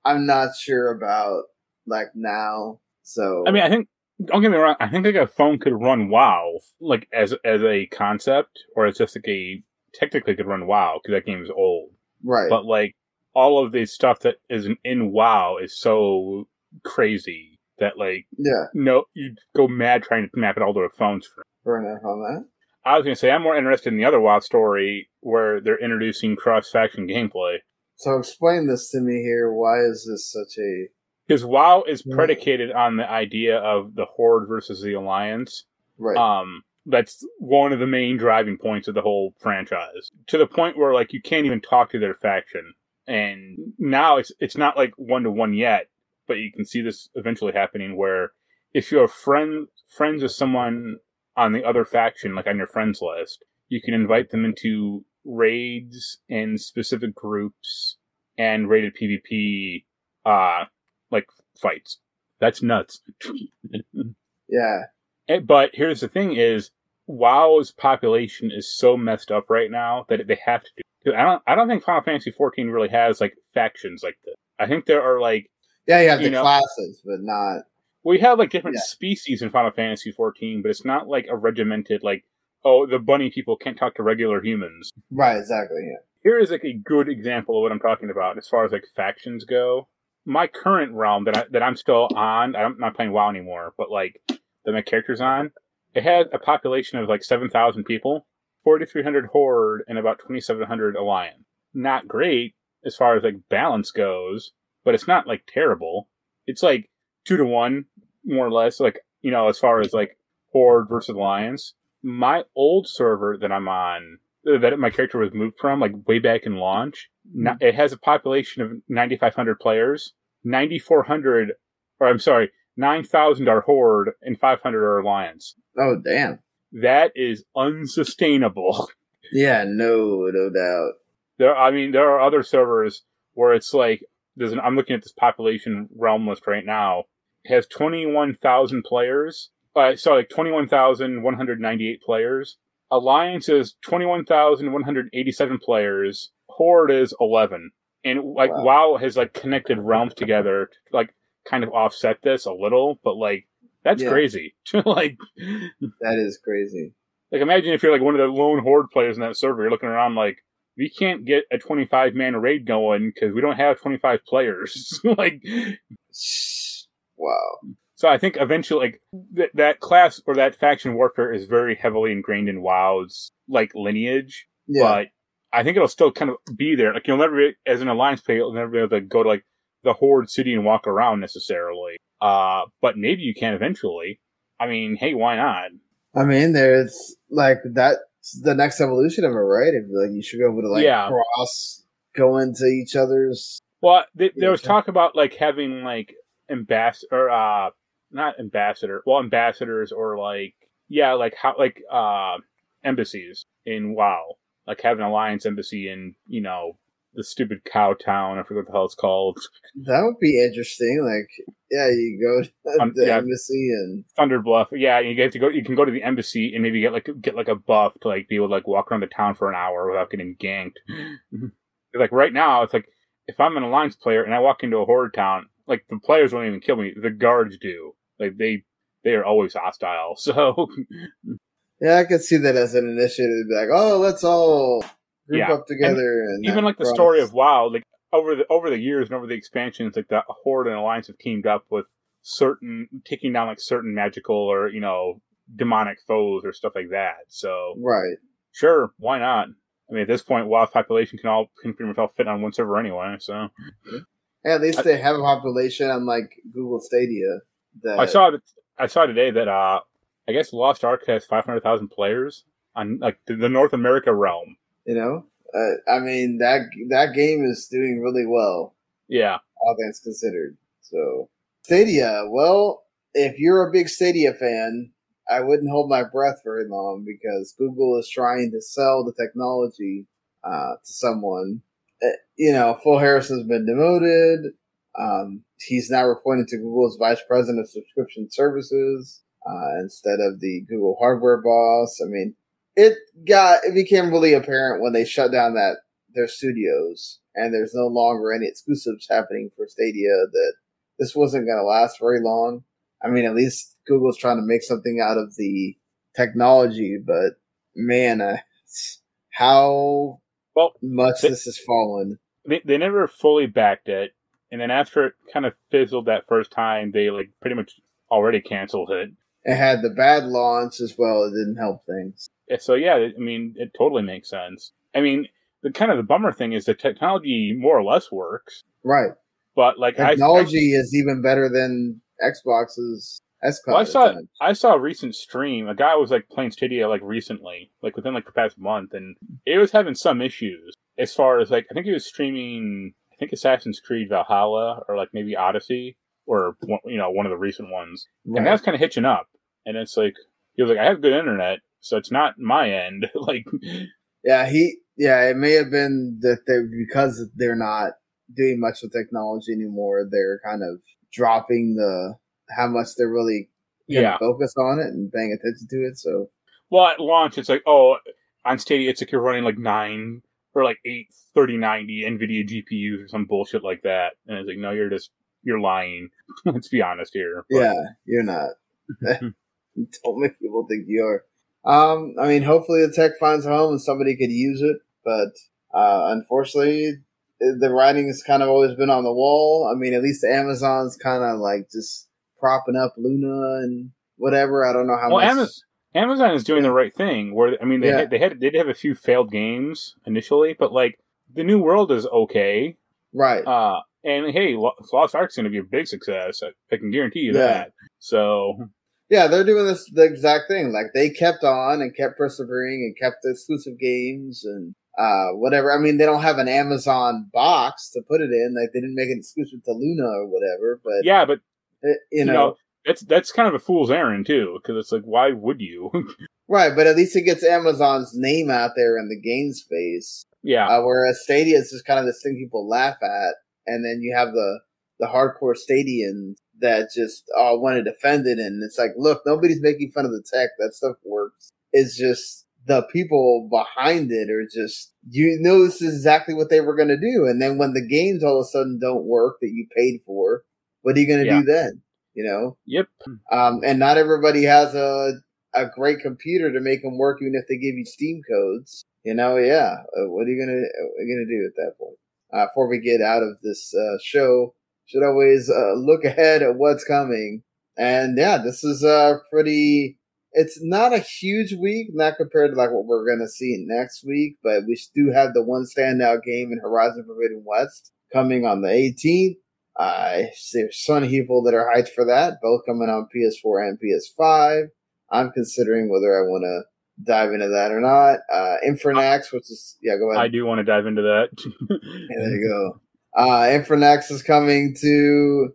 I'm not sure about, like, now. So, I mean, I think, don't get me wrong, I think, like, a phone could run WoW, like, as as a concept, or it's just, like, a, technically could run WoW, because that game is old. Right. But, like, all of the stuff that is in WoW is so crazy that, like, yeah, no, you go mad trying to map it all to a phone screen. Fair enough on that. I was going to say, I'm more interested in the other WoW story where they're introducing cross-faction gameplay. So explain this to me here. Why is this such a... Because WoW is predicated on the idea of the Horde versus the Alliance. Right. Um, that's one of the main driving points of the whole franchise. To the point where, like, you can't even talk to their faction. And now it's it's not, like, one-to-one yet. But you can see this eventually happening where if you have friend, friends with someone on the other faction, like on your friends list, you can invite them into raids and specific groups and raided PvP, uh, like, fights. That's nuts. Yeah. But here's the thing is, WoW's population is so messed up right now that they have to do it. I don't, I don't think Final Fantasy fourteen really has, like, factions like this. I think there are, like... Yeah, you have you the know, classes, but not... We have, like, different yeah. species in Final Fantasy fourteen, but it's not, like, a regimented, like, oh, the bunny people can't talk to regular humans. Right, exactly, yeah. Here is, like, a good example of what I'm talking about as far as, like, factions go. My current realm that, I, that I'm still on, I'm not playing WoW anymore, but, like, that my character's on, it had a population of, like, seven thousand people, forty-three hundred Horde, and about twenty-seven hundred Alliance. Not great as far as, like, balance goes, but it's not, like, terrible. It's, like, two to one, more or less, like, you know, as far as, like, Horde versus Alliance. My old server that I'm on, that my character was moved from, like, way back in launch, mm-hmm. it has a population of nine thousand five hundred players. nine thousand four hundred, or I'm sorry, nine thousand are Horde, and five hundred are Alliance. Oh, damn. That is unsustainable. Yeah, no, no doubt. There, I mean, there are other servers where it's, like, There's an, I'm looking at this population realm list right now. It has twenty-one thousand players. Uh, sorry, like twenty-one thousand one hundred ninety-eight players. Alliance is twenty-one thousand one hundred eighty-seven players. Horde is eleven. And like wow. WoW has like connected realms together to like kind of offset this a little, but like that's yeah. crazy. Like that is crazy. Like imagine if you're like one of the lone Horde players in that server, you're looking around like, we can't get a twenty-five man raid going because we don't have twenty-five players. Like, wow. So I think eventually, like th- that class or that faction warfare is very heavily ingrained in WoW's like lineage. Yeah. But I think it'll still kind of be there. Like you'll never, be, as an Alliance player, you'll never be able to go to like the Horde city and walk around necessarily. Uh, but maybe you can eventually. I mean, hey, why not? I mean, there's like that's the next evolution of it, right? If, like you should be able to like yeah. cross, go into each other's. Well, th- there was talk about like having like ambassador, or, uh, not ambassador, well, ambassadors or like yeah, like how like uh, embassies in WoW, like have an alliance embassy in you know. The stupid cow town. I forget what the hell it's called. That would be interesting. Like, yeah, you go to um, the yeah, embassy and Thunderbluff. Yeah, you get to go. You can go to the embassy and maybe get like get like a buff to like be able to like walk around the town for an hour without getting ganked. Like right now, it's like if I'm an alliance player and I walk into a Horde town, like the players won't even kill me. The guards do. Like they they are always hostile. So yeah, I could see that as an initiative. Like, oh, let's all. Group yeah. up together, and, and even like the promise. Story of WoW, like over the over the years and over the expansions, like the Horde and Alliance have teamed up with certain taking down like certain magical or you know demonic foes or stuff like that. So right, sure, why not? I mean, at this point, WoW's population can all can pretty much all fit on one server anyway. So yeah, at least I, they have a population on like Google Stadia. That I saw I saw today that uh, I guess Lost Ark has five hundred thousand players on like the, the North America realm. You know, uh, I mean, that that game is doing really well. Yeah. All things considered. So, Stadia. Well, if you're a big Stadia fan, I wouldn't hold my breath very long because Google is trying to sell the technology uh, to someone. Uh, you know, Phil Harrison's been demoted. Um, he's now appointed to Google's vice president of subscription services uh, instead of the Google hardware boss. I mean, It got it became really apparent when they shut down that their studios and there's no longer any exclusives happening for Stadia that this wasn't going to last very long. I mean, at least Google's trying to make something out of the technology, but man, uh, how well, much they, this has fallen. They, they never fully backed it, and then after it kind of fizzled that first time, they like pretty much already canceled it. It had the bad launch as well. It didn't help things. So, yeah, I mean, it totally makes sense. I mean, the kind of the bummer thing is the technology more or less works. Right. But, like, technology I, I, is even better than Xbox's S-Cloud. Well, I saw time. I saw a recent stream. A guy was, like, playing Stadia, like, recently, like, within, like, the past month. And it was having some issues as far as, like, I think he was streaming, I think, Assassin's Creed Valhalla or, like, maybe Odyssey or, you know, one of the recent ones. Right. And that was kind of hitching up. And it's like, he was like, I have good internet. So it's not my end. Like, yeah, he, yeah, it may have been that they, because they're not doing much with technology anymore, they're kind of dropping the, how much they're really yeah. focused on it and paying attention to it. So, well, at launch, it's like, oh, on Stadia, it's like you're running like nine or like eight thirty ninety NVIDIA G P Us or some bullshit like that. And it's like, no, you're just, you're lying. Let's be honest here. But. Yeah, you're not. Don't make people think you are. Um, I mean, hopefully the tech finds a home and somebody could use it, but, uh, unfortunately the writing has kind of always been on the wall. I mean, at least Amazon's kind of like just propping up Luna and whatever. I don't know how well, much. Amaz- Amazon is doing yeah. the right thing where, I mean, they yeah. had, they had, they did have a few failed games initially, but like the New World is okay. Right. Uh, and hey, Lost Ark's going to be a big success. I, I can guarantee you yeah. that. So. Yeah, they're doing this the exact thing. Like they kept on and kept persevering and kept the exclusive games and uh, whatever. I mean, they don't have an Amazon box to put it in. Like they didn't make it exclusive to Luna or whatever. But yeah, but it, you, you know, know, that's that's kind of a fool's errand too, because it's like, why would you? Right, but at least it gets Amazon's name out there in the game space. Yeah, uh, whereas Stadia is just kind of this thing people laugh at, and then you have the the hardcore Stadians. That just oh, want to defend it, and it's like, look, nobody's making fun of the tech. That stuff works. It's just the people behind it are just, you know, this is exactly what they were going to do. And then when the games all of a sudden don't work that you paid for, what are you going to yeah. do then? You know? Yep. Um, and not everybody has a a great computer to make them work, even if they give you Steam codes. You know? Yeah. Uh, what are you going to going to do at that point? Uh, before we get out of this uh, show. Should always uh, look ahead at what's coming. And yeah, this is a pretty, it's not a huge week, not compared to like what we're going to see next week, but we do have the one standout game in Horizon Forbidden West coming on the eighteenth. Uh, there's Sun Evil that are hyped for that, both coming on P S four and P S five. I'm considering whether I want to dive into that or not. Uh, Infernax, which is, yeah, go ahead. I do want to dive into that. Yeah, there you go. Uh, Infernax is coming to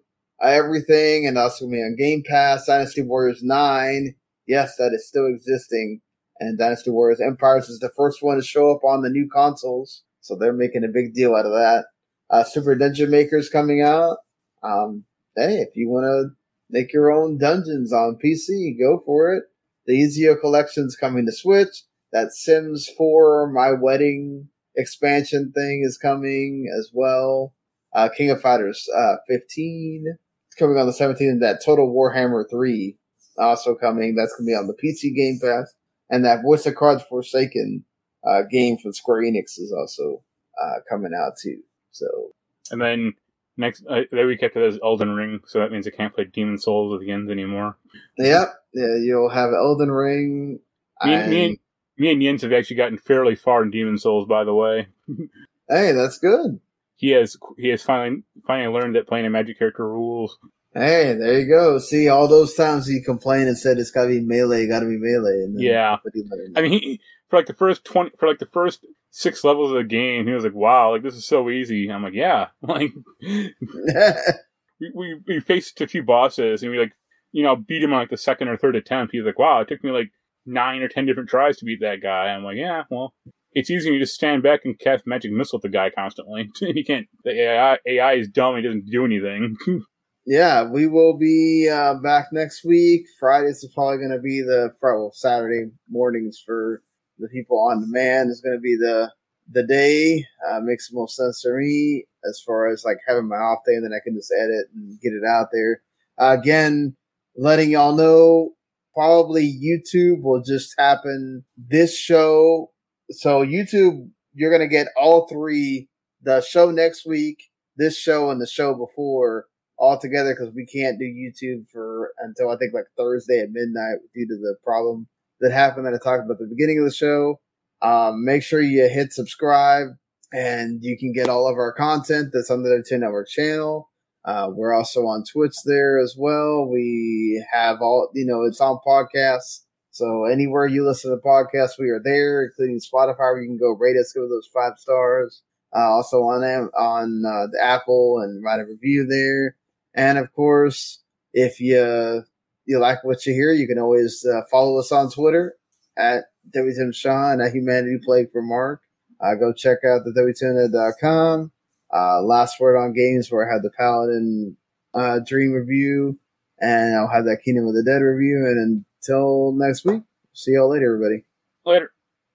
uh, everything, and also going to be on Game Pass. Dynasty Warriors nine, yes, that is still existing. And Dynasty Warriors Empires is the first one to show up on the new consoles, so they're making a big deal out of that. Uh, Super Dungeon Maker's coming out. Um, hey, if you want to make your own dungeons on P C, go for it. The Ezio Collection's coming to Switch. That Sims four My Wedding expansion thing is coming as well. Uh, King of Fighters uh, fifteen. It's coming on the seventeenth. And that Total Warhammer three also coming. That's going to be on the P C Game Pass. And that Voice of Cards Forsaken uh, game from Square Enix is also uh, coming out too. So, and then next uh, that week after that is Elden Ring, so that means I can't play Demon Souls of the Yens anymore. Yep, yeah, you'll have Elden Ring. Me and, and... Me, and, me and Yens have actually gotten fairly far in Demon Souls, by the way. Hey, that's good. He has he has finally finally learned that playing a magic character rules. Hey, there you go. See, all those times he complained and said it's got to be melee, got to be melee. And then yeah, I mean, he, for like the first twenty, for like the first six levels of the game, he was like, "Wow, like this is so easy." I'm like, "Yeah, like we, we we faced a few bosses and we like you know beat him on like the second or third attempt." He's like, "Wow, it took me like nine or ten different tries to beat that guy." I'm like, "Yeah, well, it's easy when you just stand back and cast magic missile at the guy constantly. He can't. The A I A I is dumb. He doesn't do anything." Yeah, we will be uh, back next week. Fridays is probably going to be the well, Saturday mornings for the people on demand. It's going to be the the day. Uh, makes the most sense to me as far as like having my off day, and then I can just edit and get it out there. Uh, again, letting y'all know, probably YouTube will just happen this show. So YouTube, you're going to get all three: the show next week, this show, and the show before. All together, because we can't do YouTube for until I think like Thursday at midnight due to the problem that happened that I talked about at the beginning of the show. Um, make sure you hit subscribe, and you can get all of our content that's on the W two Network channel. Uh, we're also on Twitch there as well. We have all, you know, it's on podcasts. So anywhere you listen to podcasts, we are there, including Spotify, where you can go rate us, give us those five stars. Uh, also on, on uh, the Apple, and write a review there. And, of course, if you you like what you hear, you can always uh, follow us on Twitter at W T M Sean, at Humanity Plague for Mark. Uh, go check out the W two N E T dot com. Uh, last word on games, where I have the Paladin uh, Dream review, and I'll have that Kingdom of the Dead review. And until next week, see y'all later, everybody. Later.